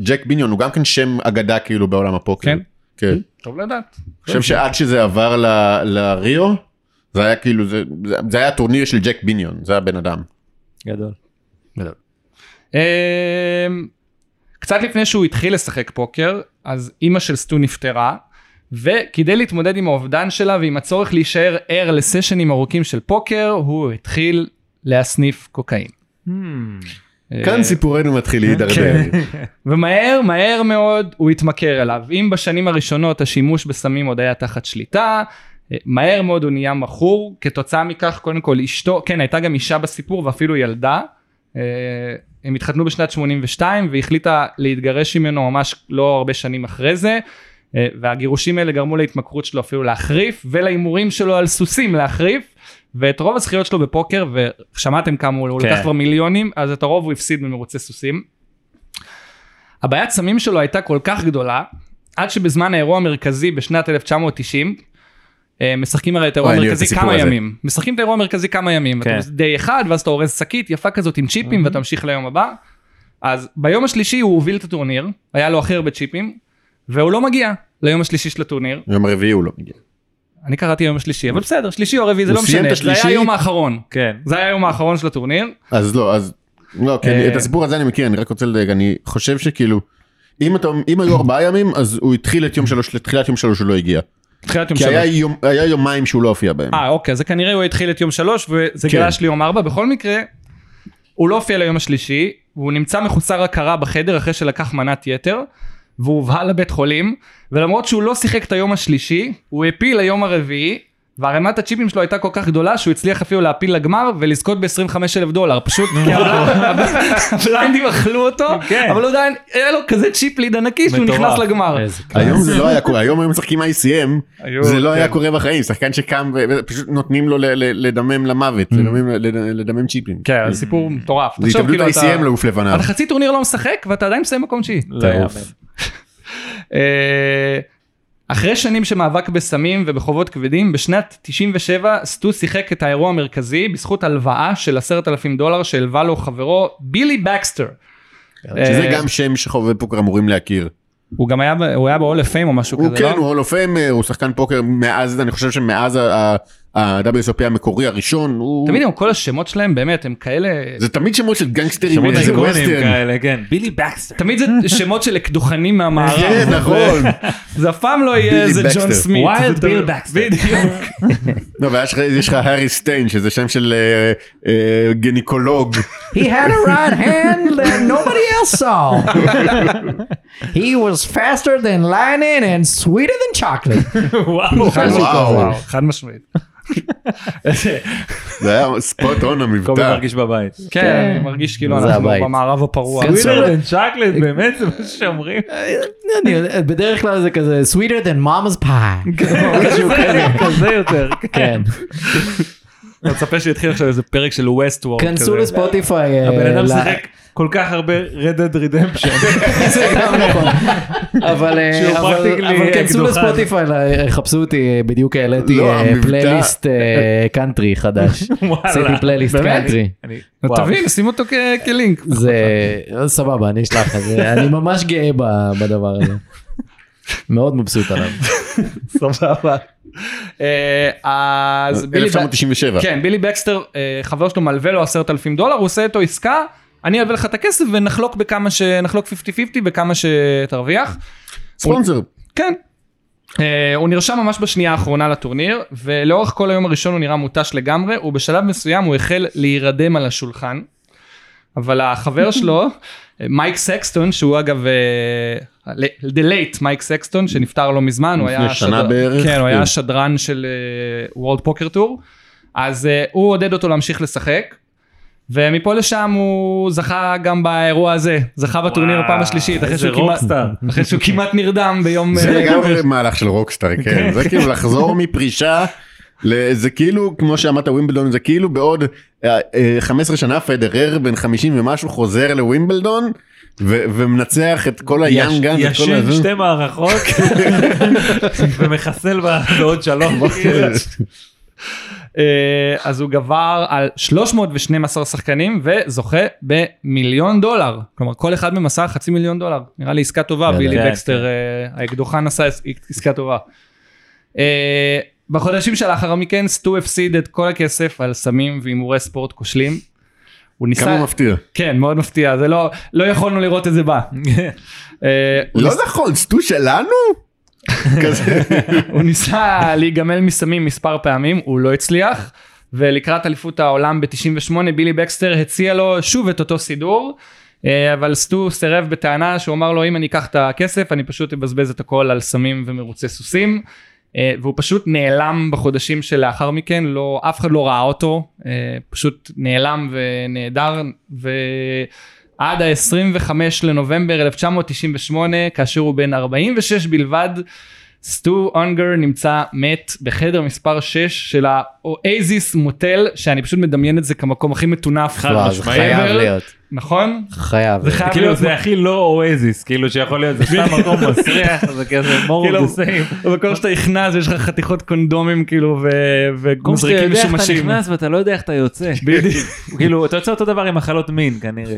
ג'ק ביניון הוא גם כן שם אגדה, כאילו, בעולם הפוקר. כן. כן. טוב לדעת. אני חושב שעד שזה עבר לריו, זה היה כאילו, זה היה הטורניר של ג'ק ביניון, זה היה בן אדם. גדול. גדול. קצת לפני שהוא התחיל לשחק פוקר, אז אמא של סטו נפטרה, וכדי להתמודד עם האובדן שלה, ועם הצורך להישאר ער לסשנים ארוכים של פוקר, הוא התחיל להסניף קוקאין. כאן סיפורנו מתחיל להידרדר. ומהר, מהר מאוד הוא התמכר אליו. אם בשנים הראשונות השימוש בסמים עוד היה תחת שליטה, מהר מאוד הוא נהיה מכור, כתוצאה מכך קודם כל אשתו, כן, הייתה גם אישה בסיפור ואפילו ילדה, הם התחתנו בשנת שמונים ושתיים, והחליטה להתגרש ממנו ממש לא הרבה שנים אחרי זה, והגירושים האלה גרמו להתמכרות שלו אפילו להחריף, ולהימורים שלו על סוסים להחריף, ואת רוב הזכיות שלו בפוקר, ושמעתם כמה הוא לקח כבר מיליונים, אז את הרוב הוא הפסיד במרוצי סוסים. הבעיית סמים שלו הייתה כל כך גדולה, עד שבזמן האירוע המרכזי בשנת אלף תשע מאות תשעים, משחקים הרי את האירוע המרכזי כמה ימים. משחקים את האירוע המרכזי כמה ימים. די אחד, ואז אתה אורז שקית יפה כזאת עם צ'יפים, ואתה ממשיך ליום הבא. אז ביום השלישי הוא הוביל את הטורניר, היה לו אחר בצ'יפים, והוא לא מגיע ליום השלישי של הטורניר. יום הרביעי הוא לא מגיע. אני קראתי יום השלישי, אבל בסדר, שלישי או רביעי זה לא משנה. זה היה היום האחרון. זה היה היום האחרון של הטורניר. אז לא, אז... לא, כן, את הסיפור הזה אני מכיר, אני רק רוצה לדייק, אני חושב שכאילו, אם אתה, אם היו ארבעה ימים, אז הוא התחיל את יום שלוש, לתחילת יום שלוש הוא לא הגיע. תחילת יום שלוש. כי היה יום, היה יומיים שהוא לא הופיע בהם. אה, אוקיי, אז כנראה הוא התחיל את יום שלוש, וזה גלש ליום ארבע. בכל מקרה, הוא לא הופיע ליום השלישי, והוא נמצא מחוסר הכרה בחדר אחרי שלקח מנת יתר, והוא הובא לבית חולים, ולמרות שהוא לא שיחק את היום השלישי, הוא הפיל ליום הרביעי, והרמת הצ'יפים שלו הייתה כל כך גדולה, שהוא הצליח אפילו להפיל לגמר, ולזכות ב-עשרים וחמישה אלף דולר, פשוט, כי הבלנדים אכלו אותו, אבל לא יודע, היה לו כזה צ'יפ ליד ענקי, שהוא נכנס לגמר. היום זה לא היה קורה, היום הם משחקים איי סי אם, זה לא היה קורה בחיים, שחקן שקם, פשוט נותנים לו לדמם למוות, לדמם צ'יפים. כן, סיפור מטורף. זה התאבלות איי סי אם לעוף לבנה. אתה חצי טורניר לא משחק, ואתה עדיין מסיים מקום שיעי. אחרי שנים שמאבק בסמים ובחובות כבדים, בשנת תשעים ושבע סטו שיחק את האירוע המרכזי בזכות הלוואה של עשרת אלפים דולר שהלווה לו חברו בילי בקסטר. שזה גם שם שחובבי פוקר אמורים להכיר. הוא גם היה, הוא היה ב-Hall of Fame או משהו כזה, לא? כן, הוא Hall of Fame, הוא שחקן פוקר מאז, אני חושב שמאז ה-דאבליו אס או פי המקורי הראשון. תמיד הם, כל השמות שלהם באמת, הם כאלה... זה תמיד שמות של גנגסטרים, שמות אייקונים כאלה, כן. בילי בקסטר. תמיד זה שמות של קדוחנים מהמערב. כן, נכון. זה אף פעם לא יהיה איזה ג'ון סמית. ווילד ביל בקסטר. בדיוק. לא, ויש לך הארי סטיין, שזה שם של גניקולוג. He had a right hand that nobody else saw. He was faster than lightning and sweeter than chocolate. וואו. חד משמעית. זה היה ספוט און המבטא. קובי מרגיש בבית. כן, אני מרגיש כאילו אנחנו במערב הפרוע. סוויטר דן צ'קלט, באמת זה מה שאומרים. בדרך כלל זה כזה, סוויטר דן מאמא's pie. כזה יותר. כן. אני מצפה שהתחיל עכשיו איזה פרק של ווסט וורד. כנסו לספוטיפיי. הבן אדם שחק כל כך הרבה Red Dead Redemption. זה גם נכון. אבל כנסו לספוטיפיי, חפשו אותי, בדיוק העליתי פלייליסט קאנטרי חדש. עשיתי פלייליסט קאנטרי. תבין, שים אותו כלינק. זה סבבה, אני אשלח את זה. אני ממש גאה בדבר הזה. מאוד מבסוט עליו. סבבה. אז אלף תשע מאות תשעים ושבע. כן, בילי בקסטר, חבר שלו מלווה לו עשרת אלפים דולר, הוא עושה איתו עסקה, אני אלווה לך את הכסף ונחלוק בכמה ש... נחלוק חמישים חמישים בכמה שתרוויח. ספונסר. כן. הוא נרשם ממש בשנייה האחרונה לטורניר, ולאורך כל היום הראשון הוא נראה מוטש לגמרי, ובשלב מסוים הוא החל להירדם על השולחן, אבל החבר שלו, מייק סקסטון, שהוא אגב... the late Mike Sexton, שנפטר לא מזמן, הוא היה שנה בערך, כן, הוא היה שדרן של World Poker Tour, אז הוא עודד אותו להמשיך לשחק, ומפה לשם הוא זכה גם באירוע הזה, זכה בטורניר הפעם השלישית, אחרי שהוא כמעט נרדם ביום... זה גם מהלך של רוקסטאר, כן, זה כאילו לחזור מפרישה, זה כאילו, כמו שאמרת ווימבלדון, זה כאילו בעוד חמש עשרה שנה פדרר בן חמישים ומשהו חוזר לווימבלדון, ומנצח את כל היאנגן, ישן שתי מערכות ומחסל בעוד שלום. אז הוא גבר על שלוש מאות ושנים עשר שחקנים וזוכה במיליון דולר, כלומר כל אחד במסע חצי מיליון דולר, נראה לי עסקה טובה. בילי בקסטר האקדוחן עשה עסקה טובה. בחודשים שלאחר מכן סטו הפסיד את כל הכסף על סמים והימורי ספורט כושלים. כמה מפתיע. כן, מאוד מפתיע, זה לא, לא יכולנו לראות את זה בא. לא נכון, סטו שלנו? הוא ניסה להיגמל מסמים מספר פעמים, הוא לא הצליח, ולקראת אליפות העולם ב-תשעים ושמונה, בילי בקסטר הציע לו שוב את אותו סידור, אבל סטו סירב בטענה שהוא אמר לו, אם אני אקח את הכסף, אני פשוט אבזבז את הכל על סמים ומרוצי סוסים, והוא פשוט נעלם בחודשים שלאחר מכן, לא, אף אחד לא ראה אותו, פשוט נעלם ונהדר, עד ה-עשרים וחמישה לנובמבר אלף תשע מאות תשעים ושמונה, כאשר הוא בן ארבעים ושש בלבד, סטו אונגר נמצא מת בחדר מספר שש של האואזיס מוטל, שאני פשוט מדמיין את זה כמקום הכי מטונף. וואו, זה חייב להיות. נכון? חייב. זה חייב להיות. זה הכי לא אואזיס, כאילו שיכול להיות, זה סתם מקום מסריח, זה כזה more of the same. במקום שאתה נכנס ויש לך חתיכות קונדומים, כאילו, ומזריקים משומשים. כמו שאתה נכנס ואתה לא יודע איך אתה יוצא. בדיוק. כאילו, אתה יוצא אותו דבר עם מחלות מין, כנראה.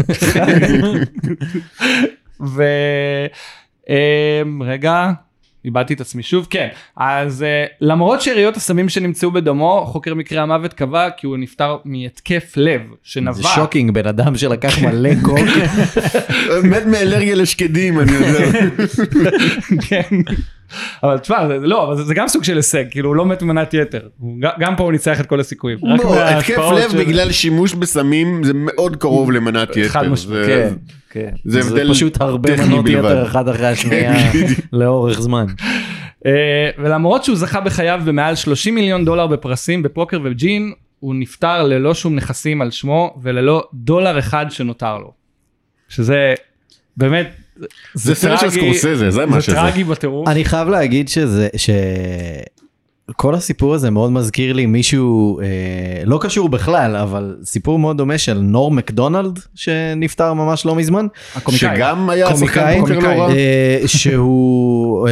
ו... רגע... איבדתי את עצמי שוב, כן. אז uh, למרות שאריות הסמים שנמצאו בדמו, חוקר מקרה המוות קבע כי הוא נפטר מהתקף לב שנבע. זה שוקינג, בן אדם שלקח מלא קוק. באמת מאלרגיה לשקדים, אני יודע. כן. אבל תשמע, זה לא, זה גם סוג של הישג, כאילו הוא לא מת מנת יתר, גם פה הוא ניצח את כל הסיכויים. התקף לב בגלל שימוש בסמים זה מאוד קרוב למנת יתר. חד משמעית, כן. זה פשוט הרבה מנות יתר אחד אחרי השנייה לאורך זמן. ולמרות שהוא זכה בחייו במעל שלושים מיליון דולר בפרסים בפוקר ובג'ין, הוא נפטר ללא שום נכסים על שמו וללא דולר אחד שנותר לו, שזה באמת זה סרט של סקורסזה, זה מה שזה. זה טרגי בטירוף. אני חייב להגיד שזה, שכל הסיפור הזה מאוד מזכיר לי מישהו, לא קשור בכלל, אבל סיפור מאוד דומה של נור מקדונלד, שנפטר ממש לא מזמן. שגם היה קומיקאי, שהוא...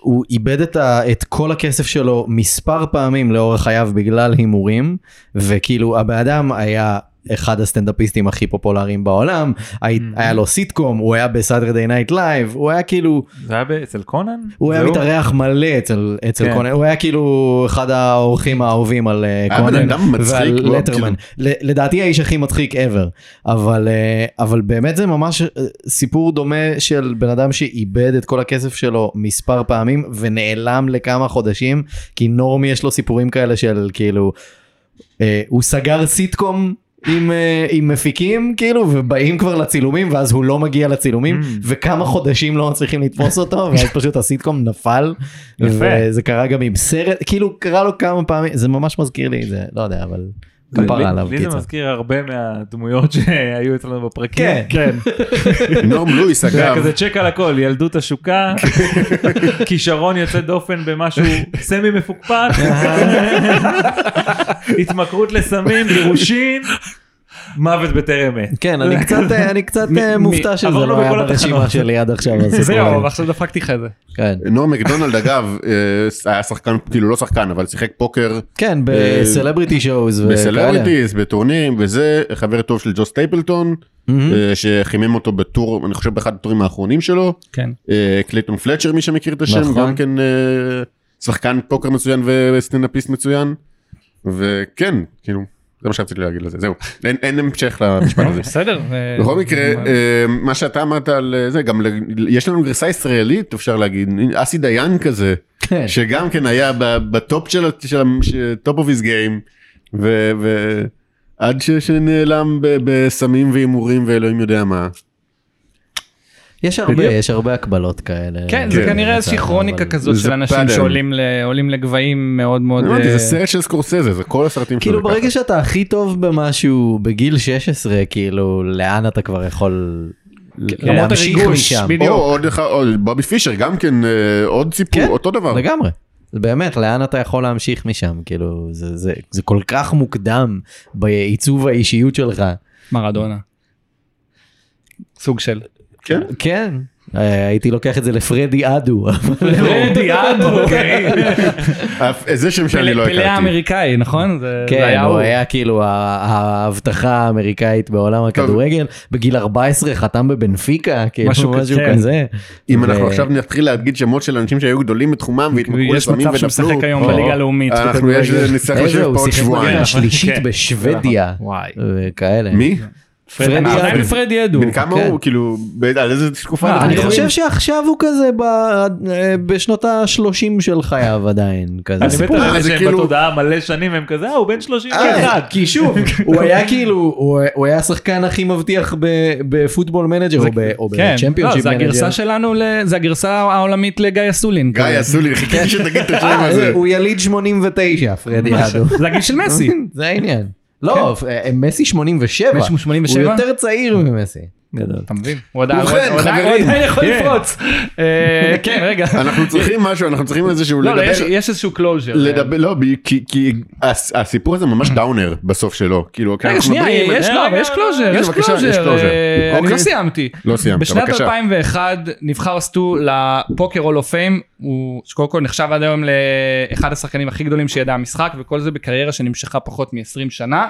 הוא איבד את, ה, את כל הכסף שלו מספר פעמים לאורך חייו בגלל הימורים, וכאילו הבאדם היה אחד הסטנדאפיסטים הכי פופולריים בעולם, mm-hmm. היה לו סיטקום, הוא היה בסאטרדיי נייט לייב, הוא היה כאילו... זה היה אצל קונן? הוא היה מתארח מלא אצל, אצל כן. קונן, הוא היה כאילו אחד האורחים האהובים על קונן ועל לטרמן. כאילו... לדעתי האיש הכי מצחיק ever, אבל, אבל באמת זה ממש סיפור דומה של בן אדם שאיבד את כל הכסף שלו מספר פעמים, ונעלם לכמה חודשים, כי נורמי יש לו סיפורים כאלה של כאילו, הוא סגר סיטקום, עם, עם מפיקים, כאילו, ובאים כבר לצילומים, ואז הוא לא מגיע לצילומים, mm. וכמה חודשים לא מצליחים לתפוס אותו, ואז פשוט הסיטקום נפל, וזה קרה גם עם סרט, כאילו, קרה לו כמה פעמים, זה ממש מזכיר לי, זה, לא יודע, אבל... לי זה מזכיר הרבה מהדמויות שהיו אצלנו בפרקים. כן. נורם לואיס אגב. כזה צ'ק על הכל, ילדות השוקה, כישרון יוצא דופן במשהו סמי מפוקפק, התמכרות לסמים, גירושין, מוות בטרם עת. כן, אני קצת מופתע שזה לא היה ברשימה שלי עד עכשיו. זהו, ועכשיו דפקתי לך את זה. נורם מקדונלד אגב, היה שחקן, כאילו לא שחקן, אבל שיחק פוקר. כן, בסלבריטי שואוז. בסלבריטיז, בטורנירים, וזה חבר טוב של ג'ו סטייפלטון, שחימם אותו בטור, אני חושב באחד הטורים האחרונים שלו. כן. קלייטון פלצ'ר, מי שמכיר את השם, גם כן שחקן פוקר מצוין וסטנדאפיסט מצוין. וכן, כאילו. זה מה שרציתי להגיד לזה, זהו, אין המשך למשפט הזה. בסדר. בכל מקרה, מה שאתה אמרת על זה, גם יש לנו גרסה ישראלית, אפשר להגיד, אסי דיין כזה, שגם כן היה בטופ של הטופ אוף היז גיים, ועד שנעלם בסמים ואימורים ואלוהים יודע מה. יש הרבה, יש הרבה הקבלות כאלה. כן, זה כנראה איזושהי כרוניקה כזאת של אנשים שעולים לגבהים מאוד מאוד... זה סרט של סקורסזה, זה כל הסרטים שלו. כאילו ברגע שאתה הכי טוב במשהו בגיל שש עשרה, כאילו לאן אתה כבר יכול להמשיך משם. או בובי פישר, גם כן עוד סיפור, אותו דבר. לגמרי. באמת, לאן אתה יכול להמשיך משם, כאילו זה כל כך מוקדם בעיצוב האישיות שלך. מרדונה. סוג של... כן? כן. הייתי לוקח את זה לפרדי אדו. לפרדי אדו, אוקיי. זה שם שאני לא הכרתי. פלא אמריקאי, נכון? כן, הוא היה כאילו ההבטחה האמריקאית בעולם הכדורגל. בגיל ארבע עשרה חתם בבנפיקה, משהו כזה. אם אנחנו עכשיו נתחיל להגיד שמות של אנשים שהיו גדולים בתחומם, יש מצב שמשחק היום בליגה הלאומית. אנחנו נצטרך לשחק פה עוד שבועיים. השלישית בשוודיה. וכאלה. מי? פרדי אדו. בן כמה הוא, כאילו, על איזה תקופה? אני חושב שעכשיו הוא כזה בשנות ה-שלושים של חייו עדיין. אני בטח שהם בתודעה מלא שנים, הם כזה, הוא בן שלושים ואחת. כי שוב, הוא היה כאילו, הוא היה השחקן הכי מבטיח בפוטבול מנג'ר, או בצ'מפיונשיפ מנג'ר. זה הגרסה העולמית לגיא אסולין. גיא אסולין, חיכיתי שתגיד את השם הזה. הוא יליד שמונים ותשע, פרדי אדו. זה הגיל של מסי. זה העניין. לא, מסי שמונים ושבע. הוא יותר צעיר ממסי. אתה מבין? הוא עדיין יכול לפרוץ. כן, רגע. אנחנו צריכים משהו, אנחנו צריכים איזשהו לדבר. לא, יש איזשהו קלוז'ר. לא, כי הסיפור הזה ממש דאונר בסוף שלו. רגע, שנייה, יש קלוז'ר. יש קלוז'ר. אני לא סיימתי. לא סיימת, בבקשה. בשנת אלפיים ואחת נבחר סטו לפוקר הול אוף פיים. הוא שקודם כל נחשב עד היום לאחד השחקנים הכי גדולים שידע המשחק, וכל זה בקריירה שנמשכה פחות מ-עשרים שנה.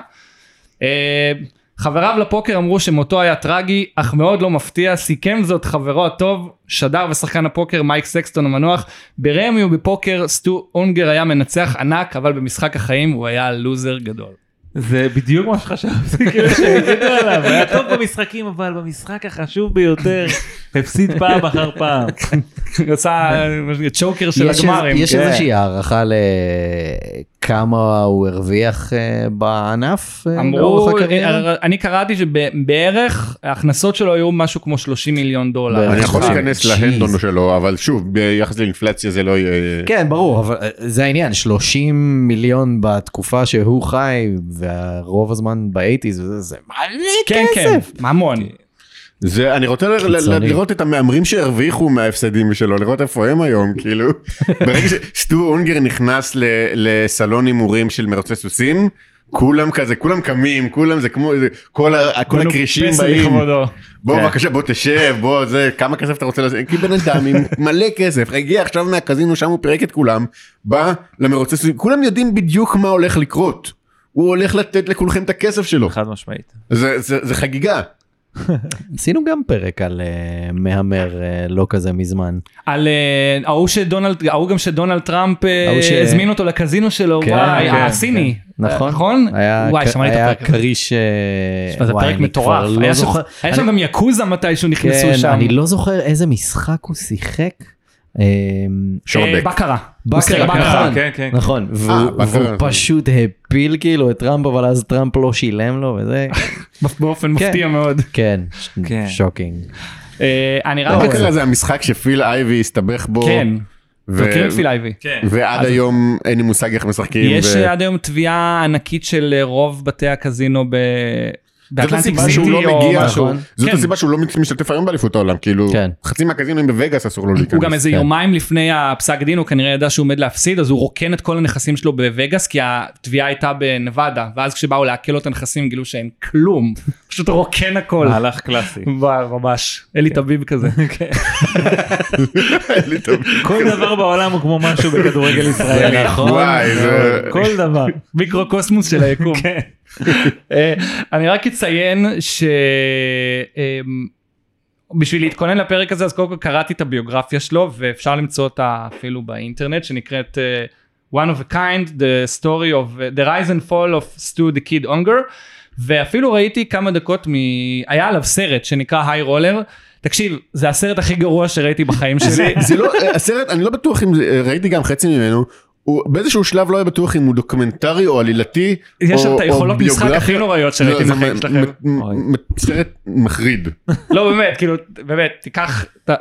חבריו לפוקר אמרו שמותו היה טרגי, אך מאוד לא מפתיע, סיכם זאת חברו הטוב, שדר ושחקן הפוקר מייק סקסטון המנוח, ברמי ובפוקר סטו אונגר היה מנצח ענק, אבל במשחק החיים הוא היה לוזר גדול. זה בדיוק מה שחשבתי, כאילו שהגידו עליו, היה טוב במשחקים, אבל במשחק החשוב ביותר, הפסיד פעם אחר פעם. יוצא צ'וקר של הגמרים. יש איזושהי הערכה לכמה הוא הרוויח בענף? אמרו, אני קראתי שבערך ההכנסות שלו היו משהו כמו שלושים מיליון דולר. אני יכול להיכנס להנדון שלו, אבל שוב, ביחס לאינפלציה זה לא... כן, ברור, אבל זה העניין, שלושים מיליון בתקופה שהוא חי, והרוב הזמן ב-שמונים, זה מלא כסף. ממון. זה, אני רוצה לראות את המאמרים שהרוויחו מההפסדים שלו, לראות איפה הם היום, כאילו. ברגע שסטו אונגר נכנס לסלון אימורים של מרוצי סוסים, כולם כזה, כולם קמים, כולם זה כמו, כל הקרישים באים. בוא בבקשה, בוא תשב, בוא זה, כמה כסף אתה רוצה לזה? כי בן אדם עם מלא כסף, הגיע עכשיו מהקזינו, שם הוא פירק את כולם, בא למרוצי סוסים, כולם יודעים בדיוק מה הולך לקרות. הוא הולך לתת לכולכם את הכסף שלו. חד משמעית. זה חגיגה. עשינו גם פרק על מהמר לא כזה מזמן. על ההוא גם שדונלד טראמפ הזמין אותו לקזינו שלו, וואי, הסיני. נכון? היה קריש... זה פרק מטורף. היה שם גם יקוזה מתי שהוא נכנסו שם. אני לא זוכר איזה משחק הוא שיחק. בקרה. בקרה, נכון. והוא פשוט הפיל כאילו את טראמפ, אבל אז טראמפ לא שילם לו, וזה... באופן מפתיע מאוד. כן, שוקינג. בקרה זה המשחק שפיל אייבי הסתבך בו. כן. זוכרים פיל אייבי. ועד היום אין לי מושג איך משחקים. יש עד היום תביעה ענקית של רוב בתי הקזינו ב... זאת הסיבה שהוא לא מגיע, זאת הסיבה שהוא לא משתתף היום באליפות העולם, כאילו חצי מהקזינו בווגאס אסור לו להיכנס. הוא גם איזה יומיים לפני הפסק דין, הוא כנראה ידע שהוא עומד להפסיד, אז הוא רוקן את כל הנכסים שלו בווגאס, כי התביעה הייתה בנבדה, ואז כשבאו לעקל לו את הנכסים, גילו שהם כלום, פשוט רוקן הכל. מהלך קלאסי. ממש, אלי תביב כזה. כל דבר בעולם הוא כמו משהו בכדורגל ישראלי. כל דבר. מיקרוקוסמוס של היקום. אני רק אציין שבשביל להתכונן לפרק הזה, אז קודם כל קראתי את הביוגרפיה שלו, ואפשר למצוא אותה אפילו באינטרנט, שנקראת One of a Kind, The Story of the Rise and Fall of Stu the Kid Ungar, ואפילו ראיתי כמה דקות, היה עליו סרט שנקרא היי רולר. תקשיב, זה הסרט הכי גרוע שראיתי בחיים שלי. זה לא, הסרט, אני לא בטוח אם ראיתי גם חצי ממנו, באיזשהו שלב לא היה בטוח אם הוא דוקומנטרי או עלילתי, יש שם את היכולות משחק הכי נוראיות שראיתי בחיים שלכם. סרט מחריד. לא באמת, כאילו, באמת,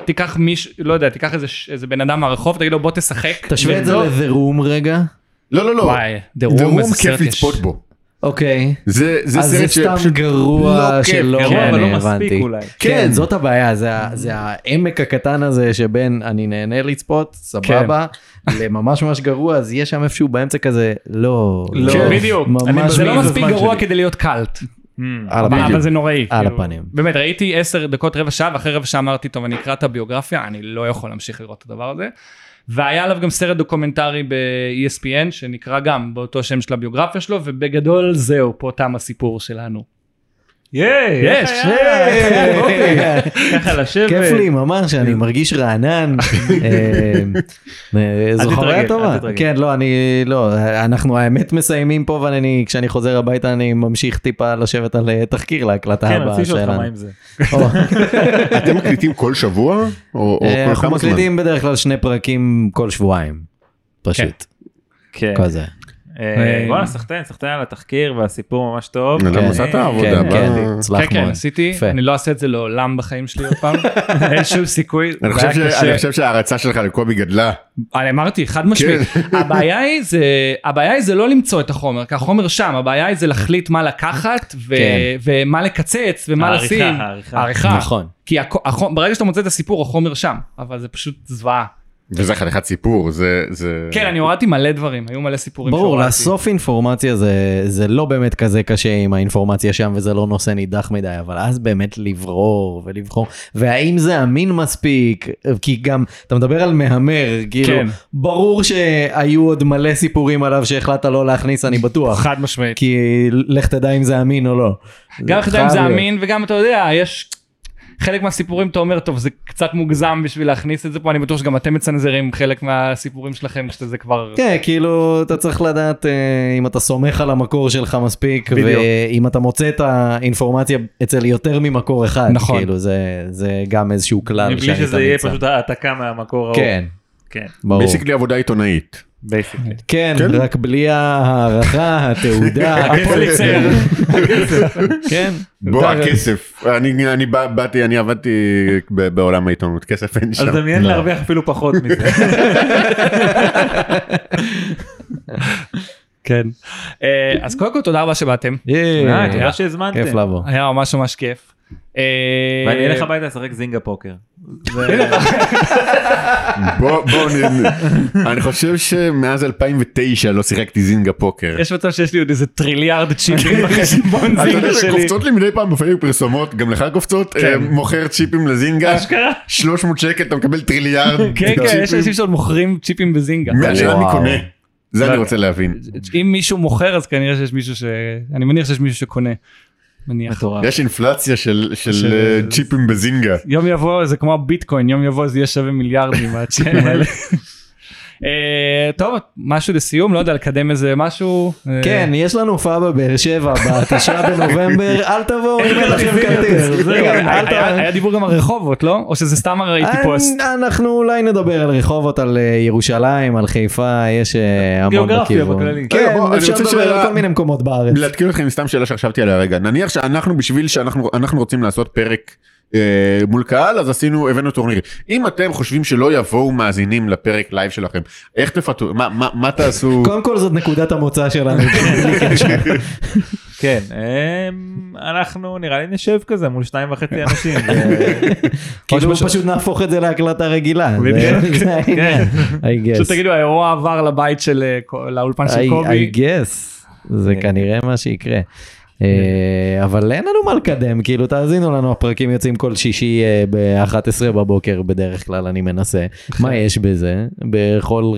תיקח מישהו, לא יודע, תיקח איזה בן אדם מהרחוב, תגיד לו בוא תשחק. תשווה את זה לזה רום רגע? לא, לא, לא. דה רום כיף לצפות בו. אוקיי. זה סרט שפשוט גרוע שלא הבנתי. כן, זאת הבעיה, זה העמק הקטן הזה שבין אני נהנה לצפות, סבבה, לממש ממש גרוע, אז יש שם איפשהו באמצע כזה, לא. בדיוק, זה לא מספיק גרוע כדי להיות קלט. אבל זה נוראי. על הפנים. באמת, ראיתי עשר דקות רבע שעה, ואחרי רבע שעה אמרתי, טוב, אני אקרא את הביוגרפיה, אני לא יכול להמשיך לראות את הדבר הזה. והיה עליו גם סרט דוקומנטרי ב-E S P N, שנקרא גם באותו שם של הביוגרפיה שלו, ובגדול זהו, פה תם הסיפור שלנו. ייי! יש! ככה לשבת. כיף לי, ממש, אני מרגיש רענן. זו חוויה טובה. כן, לא, אני, לא, אנחנו האמת מסיימים פה, וכשאני חוזר הביתה, אני ממשיך טיפה לשבת על תחקיר להקלטה הבאה שלנו. כן, רציתי שאתה מה עם זה. אתם מקליטים כל שבוע? אנחנו מקליטים בדרך כלל שני פרקים כל שבועיים. פשוט. כן. כזה. בואו סחטן, סחטן על התחקיר והסיפור ממש טוב. נדמה עושה את העבודה. כן, כן, עשיתי. אני לא אעשה את זה לעולם בחיים שלי עוד פעם. אין שום סיכוי. אני חושב שההרצה שלך לקובי גדלה. אני אמרתי, חד משמעית. הבעיה היא זה לא למצוא את החומר, כי החומר שם. הבעיה היא זה להחליט מה לקחת ומה לקצץ ומה לשים. העריכה, העריכה. נכון. כי ברגע שאתה מוצא את הסיפור, החומר שם. אבל זה פשוט זוועה. וזה חתיכת סיפור, זה... כן, אני הורדתי מלא דברים, היו מלא סיפורים. ברור, לאסוף אינפורמציה זה לא באמת כזה קשה עם האינפורמציה שם, וזה לא נושא נידח מדי, אבל אז באמת לברור ולבחור, והאם זה אמין מספיק, כי גם, אתה מדבר על מהמר, כאילו, ברור שהיו עוד מלא סיפורים עליו שהחלטת לא להכניס, אני בטוח. חד משמעית. כי לך תדע אם זה אמין או לא. גם לך תדע אם זה אמין, וגם אתה יודע, יש... חלק מהסיפורים אתה אומר, טוב, זה קצת מוגזם בשביל להכניס את זה פה, אני בטוח שגם אתם מצנזרים חלק מהסיפורים שלכם, כשזה כבר... כן, כאילו, אתה צריך לדעת אם אתה סומך על המקור שלך מספיק, ואם אתה מוצא את האינפורמציה אצל יותר ממקור אחד, כאילו, זה גם איזשהו כלל. מבלי שזה יהיה פשוט העתקה מהמקור ההוא. כן, כן. בייסיקלי עבודה עיתונאית. בייסיקלי. כן, רק בלי הערכה, התעודה, הפוליצר. כן. בוא, הכסף. אני באתי, אני עבדתי בעולם העיתונות, כסף אין שם. אז דמיין להרוויח אפילו פחות מזה. כן. אז קודם כל, תודה רבה שבאתם. תודה שהזמנתם. כיף לבוא. היה ממש ממש כיף. ואני אלך הביתה לשחק זינגה פוקר. בואו, אני חושב שמאז אלפיים ותשע לא שיחקתי זינגה פוקר. יש מצב שיש לי עוד איזה טריליארד צ'יפים בחשבון זינגה שלי. קופצות לי מדי פעם בפייסבוק פרסומות, גם לך קופצות, מוכר צ'יפים לזינגה, שלוש מאות שקל אתה מקבל טריליארד. כן, כן, יש אנשים שעוד מוכרים צ'יפים בזינגה. מהשאלה מי קונה. זה אני רוצה להבין. אם מישהו מוכר אז כנראה שיש מישהו ש... אני מניח שיש מישהו שקונה. יש אינפלציה של צ'יפים בזינגה. יום יבוא, זה כמו הביטקוין, יום יבוא זה יהיה שווה מיליארדים. טוב, משהו לסיום, לא יודע, לקדם איזה משהו. כן, יש לנו הופעה בבאר שבע, בתשעה בנובמבר, אל תבואו, אם אין לכם כרטיס. היה דיבור גם על רחובות, לא? או שזה סתם ראיתי פוסט? אנחנו אולי נדבר על רחובות, על ירושלים, על חיפה, יש המון בכיוון. כן, אפשר לדבר על כל מיני מקומות בארץ. להתקיד אתכם סתם שאלה שחשבתי עליה רגע. נניח שאנחנו, בשביל שאנחנו רוצים לעשות פרק, מול קהל, אז עשינו, הבאנו טורניר. אם אתם חושבים שלא יבואו מאזינים לפרק לייב שלכם, איך תפתו, מה תעשו? קודם כל זאת נקודת המוצא שלנו. כן, אנחנו נראה לי נשב כזה מול שניים וחצי אנשים. כאילו פשוט נהפוך את זה להקלטה רגילה. פשוט תגידו, האירוע עבר לבית של, לאולפן של קובי. I guess, זה כנראה מה שיקרה. אבל אין לנו מה לקדם, כאילו תאזינו לנו, הפרקים יוצאים כל שישי ב-אחת עשרה בבוקר בדרך כלל, אני מנסה, מה יש בזה? בכל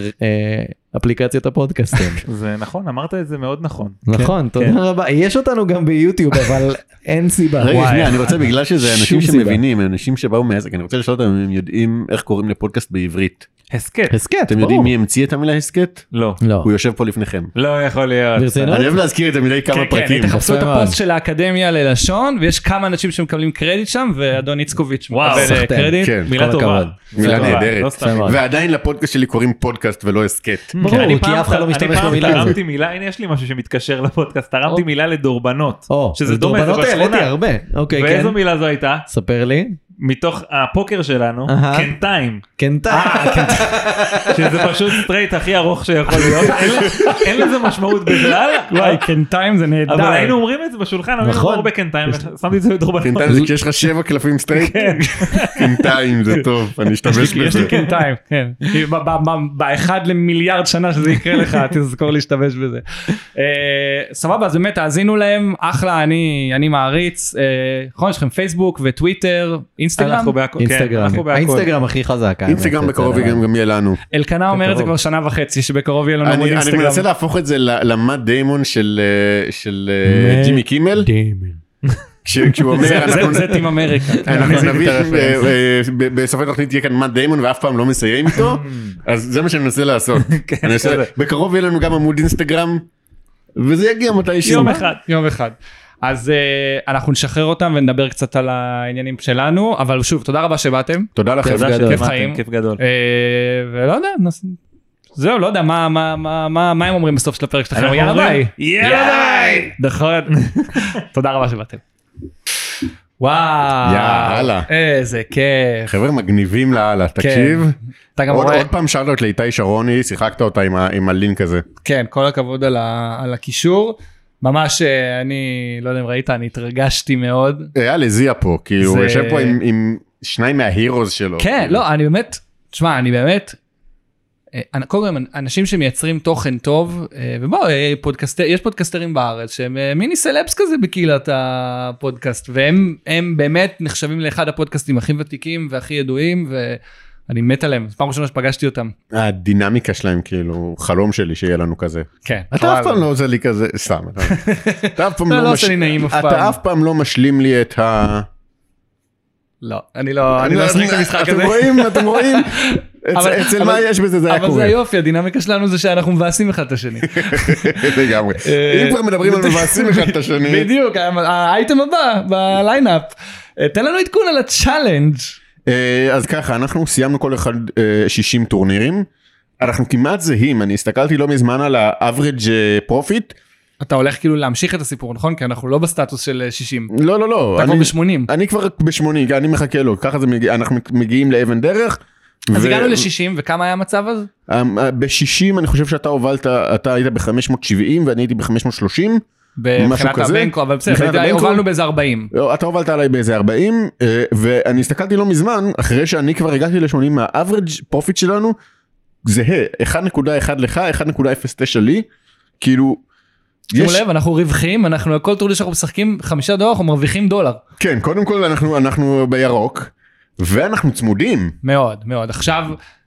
אפליקציות הפודקאסטים. זה נכון, אמרת את זה מאוד נכון. נכון, תודה רבה, יש אותנו גם ביוטיוב, אבל אין סיבה. רגע, שנייה, אני רוצה, בגלל שזה אנשים שמבינים, אנשים שבאו מעסק, אני רוצה לשאול אותם אם הם יודעים איך קוראים לפודקאסט בעברית. הסקט. הסקט. אתם יודעים מי המציא את המילה הסקט? לא. הוא יושב פה לפניכם. לא יכול להיות. אני אוהב להזכיר את המילה כמה פרקים. כן, תחפשו את הפוסט של האקדמיה ללשון, ויש כמה אנשים שמקבלים קרדיט שם, ואדון איצקוביץ' מקבל קרדיט. מילה טובה. מילה נהדרת. ועדיין לפודקאסט שלי קוראים פודקאסט ולא הסקט. ברור, כי אף אחד לא משתמש במילה הזאת. אני פעם תרמתי מילה, הנה יש לי משהו שמתקשר לפודקאסט, תרמתי מילה לדורבנות. לדורבנות העליתי הרבה. ואיזו מילה זו הייתה? ספר לי. מתוך הפוקר שלנו, קנטיים. קנטיים. שזה פשוט סטרייט הכי ארוך שיכול להיות. אין לזה משמעות בכלל. וואי, קנטיים זה נהדר. אבל היינו אומרים את זה בשולחן, אני אומר הרבה קנטיים, שמתי את זה בדורבנות. קנטיים זה כשיש לך שבע קלפים סטרייט? כן. קנטיים זה טוב, אני אשתמש בזה. יש לי קנטיים, כן. באחד למיליארד שנה שזה יקרה לך, תזכור להשתמש בזה. סבבה, אז באמת, תאזינו להם, אחלה, אני מעריץ. נכון, יש לכם פייסבוק וטוויטר, אינסטגרם, האינסטגרם הכי חזק. אינסטגרם בקרוב גם יהיה לנו. אלקנה אומר את זה כבר שנה וחצי, שבקרוב יהיה לנו עמוד אינסטגרם. אני מנסה להפוך את זה למד דיימון של ג'ימי קימל. כשהוא אומר... זה טים אמריקה. אנחנו נביא, בסופו של תחתית יהיה כאן מד דיימון, ואף פעם לא מסיים איתו, אז זה מה שאני מנסה לעשות. בקרוב יהיה לנו גם עמוד אינסטגרם, וזה יגיע מתישהו. יום אחד. יום אחד. אז uh, אנחנו נשחרר אותם ונדבר קצת על העניינים שלנו, אבל שוב, תודה רבה שבאתם. תודה לכם, כיף גדול. כיף גדול. Uh, ולא יודע, נס... זהו, לא יודע, מה הם אומרים בסוף של הפרק שלכם? יאללה ביי. יאללה ביי. נכון. תודה רבה שבאתם. וואו. יאללה. איזה כיף. חבר'ה מגניבים לאללה, תקשיב. עוד פעם שאלת אותי לאיתי שרוני, שיחקת אותה עם הלינק הזה. כן, כל הכבוד על הקישור. ממש, אני, לא יודע אם ראית, אני התרגשתי מאוד. היה לזיה פה, כאילו, הוא יושב פה עם שניים מההירוס שלו. כן, לא, אני באמת, תשמע, אני באמת... קודם, אנשים שמייצרים תוכן טוב, ובואו, יש פודקסטרים בארץ שהם מיני סלבס כזה בקהילת הפודקאסט, והם באמת נחשבים לאחד הפודקאסטים הכי ותיקים והכי ידועים, ואני מת עליהם, פעם ראשונה שפגשתי אותם. הדינמיקה שלהם, כאילו, חלום שלי שיהיה לנו כזה. כן. אתה אף פעם לא עושה לי כזה, סתם. אתה אף פעם לא משלים לי את ה... לא, אני לא, אני לא אשריק את המשחק הזה. אתם רואים, אתם רואים, אצל מה יש בזה, זה היה קורה. אבל זה היופי, הדינמיקה שלנו זה שאנחנו מבאסים אחד את השני. לגמרי. אם כבר מדברים על מבאסים אחד את השני. בדיוק, האייטם הבא, בליינאפ. תן לנו עדכון על הצ'אלנג'. אז ככה, אנחנו סיימנו כל אחד שישים טורנירים. אנחנו כמעט זהים, אני הסתכלתי לא מזמן על האברג' פרופיט. אתה הולך כאילו להמשיך את הסיפור, נכון? כי אנחנו לא בסטטוס של שישים. לא, לא, לא. אתה כבר ב-שמונים. אני כבר ב-שמונים, אני מחכה לו. ככה אנחנו מגיעים לאבן דרך. אז הגענו ל-שישים, וכמה היה המצב אז? ב-שישים אני חושב שאתה הובלת, אתה היית ב-חמש מאות שבעים, ואני הייתי ב-חמש מאות שלושים. מבחינת הבנקו, אבל בסדר, הובלנו באיזה ארבעים. אתה הובלת עליי באיזה ארבעים, ואני הסתכלתי לא מזמן, אחרי שאני כבר הגעתי ל-שמונים, האברג' פרופיט שלנו זהה, אחת נקודה אחת לך, אחת נקודה אפס תשע לי, כאילו שימו לב, אנחנו רווחים, אנחנו על כל טורניר שאנחנו משחקים חמישה דולר, אנחנו מרוויחים דולר. כן, קודם כל אנחנו, אנחנו בירוק, ואנחנו צמודים. מאוד, מאוד. עכשיו,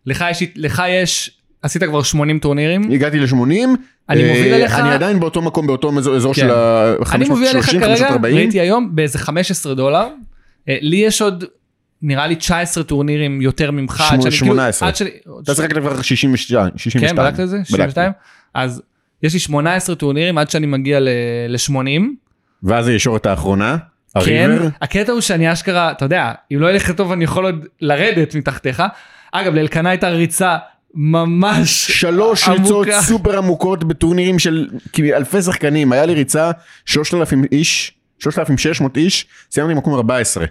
לך יש, לך יש, עשית כבר שמונים טורנירים. הגעתי ל-שמונים. אני מוביל עליך. אני עדיין באותו מקום, באותו אזור של ה-חמש מאות שלושים, חמש מאות ארבעים. אני מוביל עליך כרגע, ראיתי היום, באיזה חמש עשרה דולר. לי יש עוד... נראה לי תשע עשרה טורנירים יותר ממך. שמונה עשרה. אתה צריך כבר שישים ושתיים. כן, בדקת את זה? שישים ושתיים? אז... יש לי שמונה עשרה טורנירים עד שאני מגיע ל-שמונים. ואז זה ישור את האחרונה, הריבר. כן, הקטע הוא שאני אשכרה, אתה יודע, אם לא ילך טוב אני יכול עוד לרדת מתחתיך. אגב, לאלקנה הייתה ריצה ממש שלוש עמוקה. ריצות סופר עמוקות בטורנירים של אלפי שחקנים. היה לי ריצה שלושת אלפים איש, שלושת אלפים ושש מאות איש, סיימתי מקום ארבע עשרה.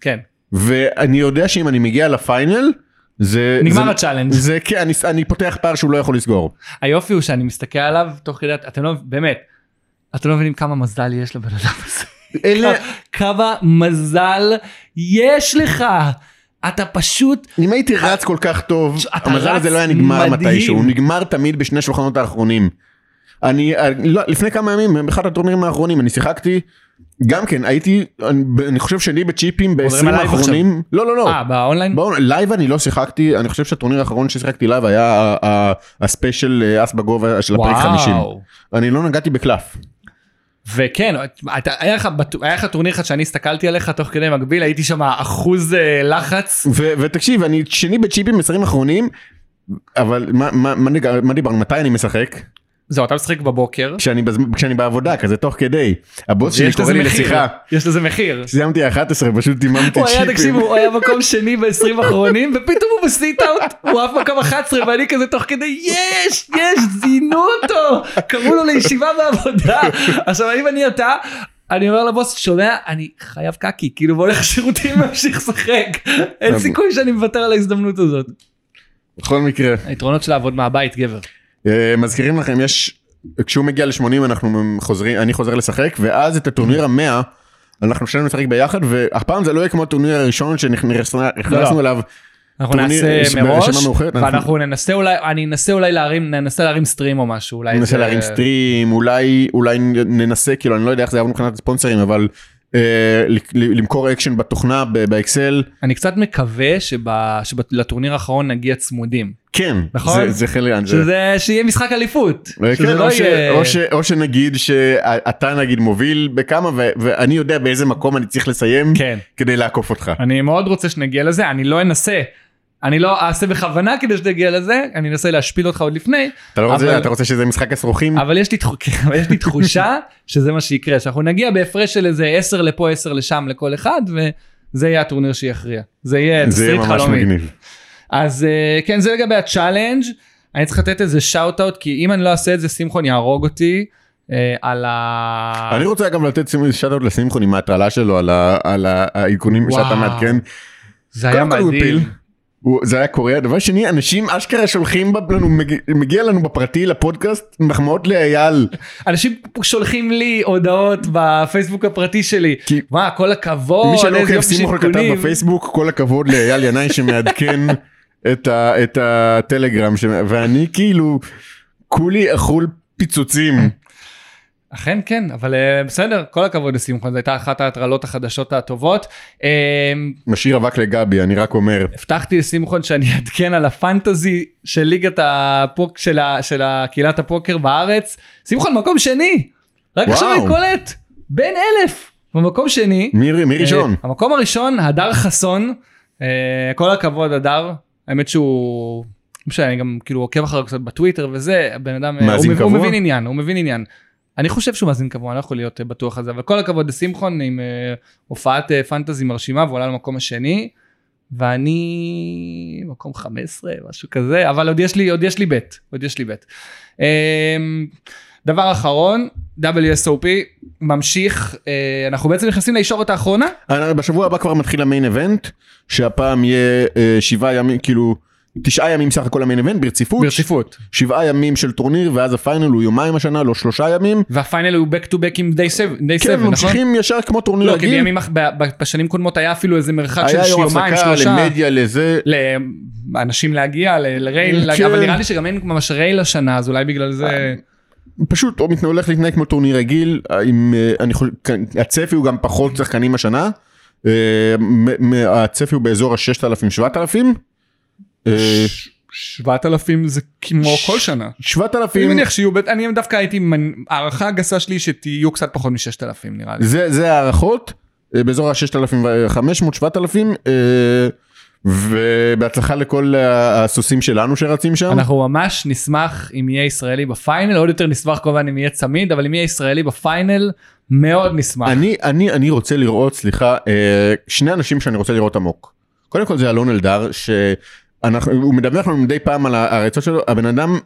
כן. ואני יודע שאם אני מגיע לפיינל, זה, נגמר הצ'אלנג'. זה, כן, אני, אני פותח פער שהוא לא יכול לסגור. היופי הוא שאני מסתכל עליו, תוך כדי, אתם לא, באמת, אתם לא מבינים כמה מזל יש לבן אדם הזה. אלה... כמה מזל יש לך. אתה פשוט... אם הייתי רץ כל כך טוב, המזל הזה לא היה נגמר מתישהו. הוא נגמר תמיד בשני השולחנות האחרונים. אני, לא, לפני כמה ימים, באחד הטורנירים האחרונים, אני שיחקתי, גם כן, הייתי, אני חושב שאני בצ'יפים ב-עשרים האחרונים, לא, לא, לא. אה, באונליין? לייב אני לא שיחקתי, אני חושב שהטורניר האחרון ששיחקתי לייב היה הספיישל אס בגובה של הפרק חמישים. אני לא נגעתי בקלף. וכן, היה לך טורניר אחד שאני הסתכלתי עליך תוך כדי מקביל, הייתי שם אחוז לחץ. ותקשיב, אני שני בצ'יפים עשרים האחרונים, אבל מה דיבר, מתי אני משחק? זהו, אתה משחק בבוקר. כשאני בעבודה, כזה תוך כדי. הבוס שלי קורא לי לשיחה. יש לזה מחיר. סיימתי אחת עשרה, פשוט דיממתי צ'יפים. הוא היה, תקשיב, הוא היה מקום שני ב-עשרים האחרונים, ופתאום הוא בסיט-אוט, הוא אף מקום אחת עשרה, ואני כזה תוך כדי, יש, יש, זינו אותו. קראו לו לישיבה בעבודה. עכשיו, אם אני אתה, אני אומר לבוס, שומע, אני חייב קקי, כאילו, והולך לשירותים להמשיך לשחק. אין סיכוי שאני מוותר על ההזדמנות הזאת. בכל מקרה. היתרונות של לעבוד מהבית, גבר. מזכירים לכם, יש, כשהוא מגיע ל-שמונים, אנחנו חוזרים, אני חוזר לשחק, ואז את הטורניר המאה, אנחנו שנינו נשחק ביחד, והפעם זה לא יהיה כמו הטורניר הראשון, שנכנסנו אליו, אנחנו נעשה מראש, ואנחנו ננסה אולי, אני אנסה אולי להרים, ננסה להרים סטרים או משהו, אולי ננסה להרים סטרים, אולי, אולי ננסה, כאילו, אני לא יודע איך זה יעבור מבחינת הספונסרים, אבל למכור אקשן בתוכנה, באקסל. אני קצת מקווה שלטורניר האחרון נגיע צמודים. כן, זה חלק. שיהיה משחק אליפות. או שנגיד שאתה נגיד מוביל בכמה, ואני יודע באיזה מקום אני צריך לסיים כדי לעקוף אותך. אני מאוד רוצה שנגיע לזה, אני לא אנסה. אני לא אעשה בכוונה כדי שתגיע לזה, אני אנסה להשפיל אותך עוד לפני. אתה לא רוצה, אתה רוצה שזה משחק הסרוכים? אבל יש לי תחושה שזה מה שיקרה, שאנחנו נגיע בהפרש של איזה עשר לפה, עשר לשם לכל אחד, וזה יהיה הטורניר שיכריע. זה יהיה תסריט חלומי. אז כן, זה לגבי הצ'אלנג'. אני צריך לתת איזה שאוט-אוט, כי אם אני לא אעשה את זה, שמחון יהרוג אותי, על ה... אני רוצה גם לתת שאוט-אוט לשמחון, עם ההטרלה שלו, על האיכונים שאתה מעדכן. זה היה מדהים. זה היה קורה. דבר שני, אנשים אשכרה שולחים, מגיע לנו בפרטי לפודקאסט, מחמאות לאייל. אנשים שולחים לי הודעות בפייסבוק הפרטי שלי. מה, כל הכבוד. מי שלא חייב שמחון כתב בפייסבוק, כל הכבוד לאייל ינאי שמעדכן את ה, את הטלגרם ש... ואני כאילו כולי אכול פיצוצים. אכן כן, אבל בסדר, כל הכבוד לסימכון, זו הייתה אחת ההטרלות החדשות הטובות. משאיר אבק לגבי, אני רק אומר. הבטחתי לסימכון שאני אעדכן על הפנטזי של ליגת הפוק, של, ה, של הקהילת הפוקר בארץ. סימכון מקום שני, רק עכשיו אני קולט, בין אלף, במקום שני. מי, מי ראשון? המקום הראשון, הדר חסון, כל הכבוד הדר. האמת שהוא, אני גם כאילו עוקב אחר קצת בטוויטר וזה, בן אדם, הוא מבין עניין, הוא מבין עניין. אני חושב שהוא מאזין קבוע, אני לא יכול להיות בטוח על זה, אבל כל הכבוד לשמחון עם הופעת פנטזי מרשימה, ועולה למקום השני, ואני מקום חמש עשרה, משהו כזה, אבל עוד יש לי, עוד יש לי בית, עוד יש לי בית. דבר אחרון, דאבליו אס או פי ממשיך, אנחנו בעצם נכנסים לישורת האחרונה. בשבוע הבא כבר מתחיל המיין איבנט, שהפעם יהיה שבעה ימים, כאילו תשעה ימים סך הכל המיין איבנט, ברציפות. ברציפות. שבעה ימים של טורניר, ואז הפיינל הוא יומיים השנה, לא שלושה ימים. והפיינל הוא back to back עם day seven, נכון? כן, ממשיכים ישר כמו טורניר רגיל. לא, כי בימים, בשנים קודמות היה אפילו איזה מרחק של יומיים, שלושה. היה יום הפקה למדיה, לזה. לאנשים להגיע, לרייל, אבל נראה לי שגם אין ממש רייל השנה, אז אולי בגלל זה... פשוט, או מתנהולך להתנהג כמו טורניר רגיל, עם, אני חושב, הצפי הוא גם פחות שחקנים השנה, הצפי הוא באזור ה-שישת אלפים שבעת אלפים. שבעת אלפים זה כמו כל שנה. שבעת אלפים. אני מניח שיהיו, אני דווקא הייתי, הערכה הגסה שלי שתהיו קצת פחות מ-ששת אלפים נראה לי. זה הערכות, באזור ה-שישת אלפים וחמש מאות עד שבעת אלפים, ובהצלחה לכל הסוסים שלנו שרצים שם. אנחנו ממש נשמח אם יהיה ישראלי בפיינל, עוד יותר נשמח כמובן אם יהיה צמיד, אבל אם יהיה ישראלי בפיינל, מאוד נשמח. אני, אני, אני רוצה לראות, סליחה, שני אנשים שאני רוצה לראות עמוק. קודם כל זה אלון אלדר, שהוא מדווח לנו מדי פעם על הרצות שלו, הבן אדם,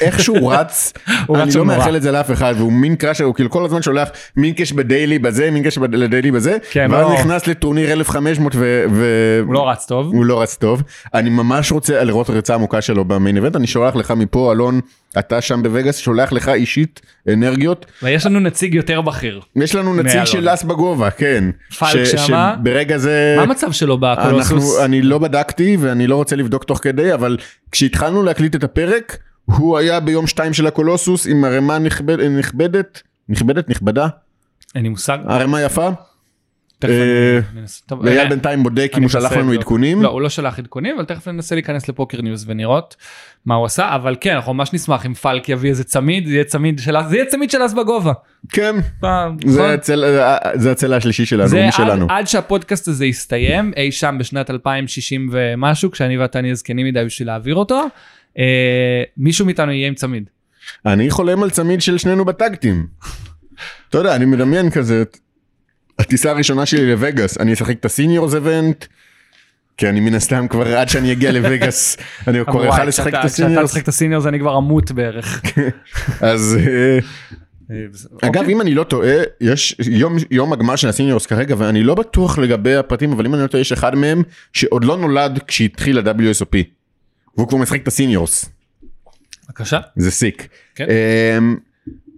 איכשהו רץ, אני לא מאחל את זה לאף אחד, והוא מין קראשר, הוא כאילו כל הזמן שולח מינקש בדיילי בזה, מינקש בדיילי בזה, ואז נכנס לטורניר אלף וחמש מאות, הוא לא רץ טוב, הוא לא רץ טוב, אני ממש רוצה לראות הרצה עמוקה שלו במיין איבנט, אני שולח לך מפה, אלון, אתה שם בווגאס, שולח לך אישית אנרגיות. ויש לנו נציג יותר בכיר. יש לנו נציג של אס בגובה, כן. פלק שמה. שברגע זה... מה המצב שלו בקולוסוס? אני לא בדקתי, ואני לא רוצה לבדוק תוך כדי, אבל כשהתחלנו להקליט את הפרק, הוא היה ביום שתיים של הקולוסוס, עם הרמה נכבד, נכבדת, נכבדת, נכבדה. אין לי מושג. הרמה יפה. ואייל בינתיים בודק אם הוא שלח לנו עדכונים. לא, הוא לא שלח עדכונים, אבל תכף ננסה להיכנס לפוקר ניוז ונראות מה הוא עשה, אבל כן, אנחנו ממש נשמח אם פלק יביא איזה צמיד, זה יהיה צמיד של אס בגובה. כן, זה הצלע השלישי שלנו. עד שהפודקאסט הזה יסתיים, אי שם בשנת אלפיים שישים ומשהו, כשאני ואתה נהיה זקנים מדי בשביל להעביר אותו, מישהו מאיתנו יהיה עם צמיד. אני חולם על צמיד של שנינו בטאגטים. אתה יודע, אני מדמיין כזה... הטיסה הראשונה שלי לווגאס, אני אשחק את הסיניורס איבנט, כי אני מן הסתם כבר עד שאני אגיע לווגאס, אני כבר אוכל לשחק את הסיניורס. כשאתה לשחק את הסיניורס אני כבר עמות בערך. אז אגב, אם אני לא טועה, יש יום הגמר של הסיניורס כרגע, ואני לא בטוח לגבי הפרטים, אבל אם אני לא טועה, יש אחד מהם שעוד לא נולד כשהתחיל ה-דאבליו אס או פי, והוא כבר משחק את הסיניורס. בבקשה. זה סיק. כן.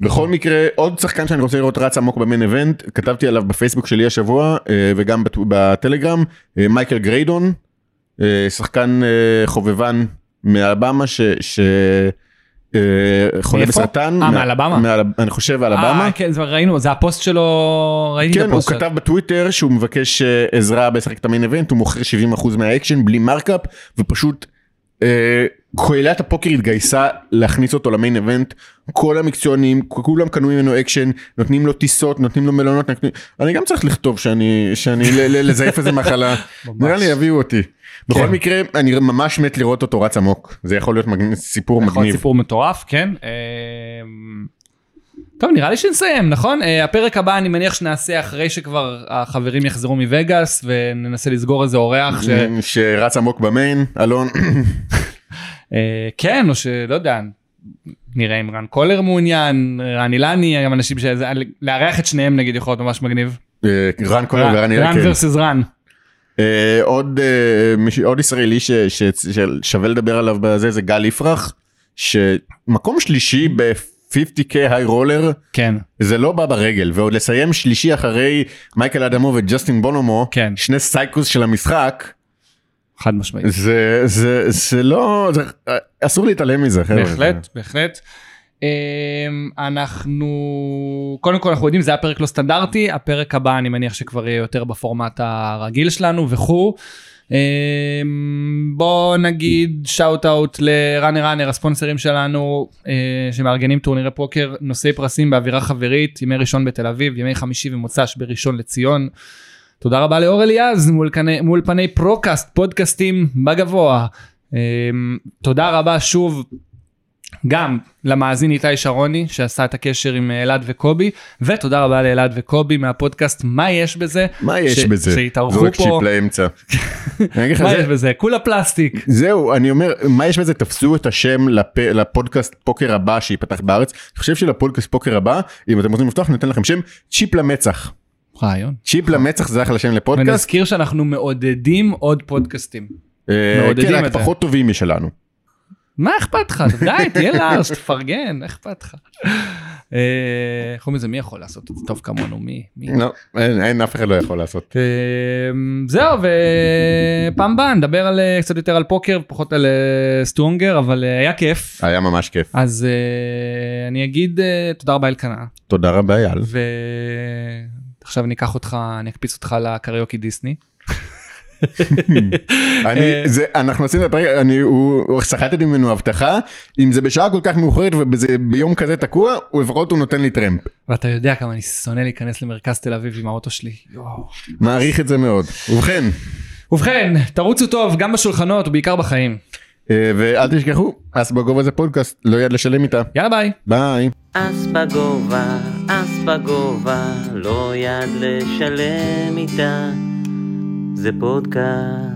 בכל מקרה, עוד שחקן שאני רוצה לראות רץ עמוק במיין איבנט, כתבתי עליו בפייסבוק שלי השבוע, וגם בטלגרם, מייקל גריידון, שחקן חובבן מאלבמה, שחולה בסרטן. אה, מאלבמה? אני חושב אלבמה. אה, כן, ראינו, זה הפוסט שלו, ראיתי את הפוסט. כן, הוא כתב בטוויטר שהוא מבקש עזרה בשחק את המיין איבנט, הוא מוכר שבעים אחוז מהאקשן, בלי מרקאפ, ופשוט... קהילת הפוקר התגייסה להכניס אותו למיין איבנט, כל המקצוענים, כולם קנו ממנו אקשן, נותנים לו טיסות, נותנים לו מלונות, אני גם צריך לכתוב שאני לזייף איזה מחלה, נראה לי יביאו אותי. בכל מקרה, אני ממש מת לראות אותו רץ עמוק, זה יכול להיות סיפור מגניב. נכון, סיפור מטורף, כן. טוב, נראה לי שנסיים, נכון? הפרק הבא אני מניח שנעשה אחרי שכבר החברים יחזרו מווגאס, וננסה לסגור איזה אורח. שרץ עמוק במיין, אלון. כן, או שלא יודע, נראה אם רן קולר מעוניין, רן אילני, גם אנשים שלארח את שניהם נגיד יכול להיות ממש מגניב. רן קולר ורן אילני. רן ורסס רן. עוד ישראלי ששווה לדבר עליו בזה זה גל יפרח, שמקום שלישי ב-חמישים אלף היי רולר, זה לא בא ברגל, ועוד לסיים שלישי אחרי מייקל אדמו וג'סטין בונומו, שני סייקוס של המשחק, חד משמעית. זה, זה, זה לא, זה, אסור להתעלם מזה. בהחלט, בהחלט. אנחנו, קודם כל אנחנו יודעים, זה הפרק לא סטנדרטי, הפרק הבא אני מניח שכבר יהיה יותר בפורמט הרגיל שלנו וכו'. בוא נגיד שאוט אאוט לרנר רנר, הספונסרים שלנו שמארגנים טורנירי פוקר, נושאי פרסים באווירה חברית, ימי ראשון בתל אביב, ימי חמישי ומוצ"ש בראשון לציון. תודה רבה לאור אליאז, מול, מול פני פרוקאסט, פודקאסטים בגבוה. תודה רבה שוב גם למאזין איתי שרוני, שעשה את הקשר עם אלעד וקובי, ותודה רבה לאלעד וקובי מהפודקאסט מה יש בזה? מה יש בזה? שהתארחו פה. זורק צ'יפ לאמצע. מה יש בזה? כולה פלסטיק. זהו, אני אומר, מה יש בזה? תפסו את השם לפודקאסט פוקר הבא שיפתח בארץ. אני חושב שלפודקאסט פוקר הבא, אם אתם רוצים לפתוח, ניתן לכם שם צ'יפ למצח. רעיון. צ'יפ למצח זה אחלה שם לפודקאסט. ונזכיר שאנחנו מעודדים עוד פודקאסטים. כן, רק פחות טובים משלנו. מה אכפת לך? די, תהיה לארס, תפרגן, אכפת לך. חומי זה, מי יכול לעשות את זה? טוב כמונו, מי? לא, אין, אף אחד לא יכול לעשות. זהו, ופעם באה, נדבר קצת יותר על פוקר, פחות על סטונגר, אבל היה כיף. היה ממש כיף. אז אני אגיד תודה רבה אל קנה. תודה רבה אל. ו... עכשיו אני אקח אותך, אני אקפיץ אותך לקריוקי דיסני. אנחנו עושים את הפרק, הוא שחטת ממנו הבטחה, אם זה בשעה כל כך מאוחרת וביום כזה תקוע, לפחות הוא נותן לי טרמפ. ואתה יודע כמה אני שונא להיכנס למרכז תל אביב עם האוטו שלי. מעריך את זה מאוד. ובכן. ובכן, תרוצו טוב גם בשולחנות ובעיקר בחיים. ואל תשכחו, אס בגובה זה פודקאסט, לא יד לשלם איתה. יאללה ביי. ביי. אס בגובה, אס בגובה, לא יד לשלם איתה, זה פודקאסט.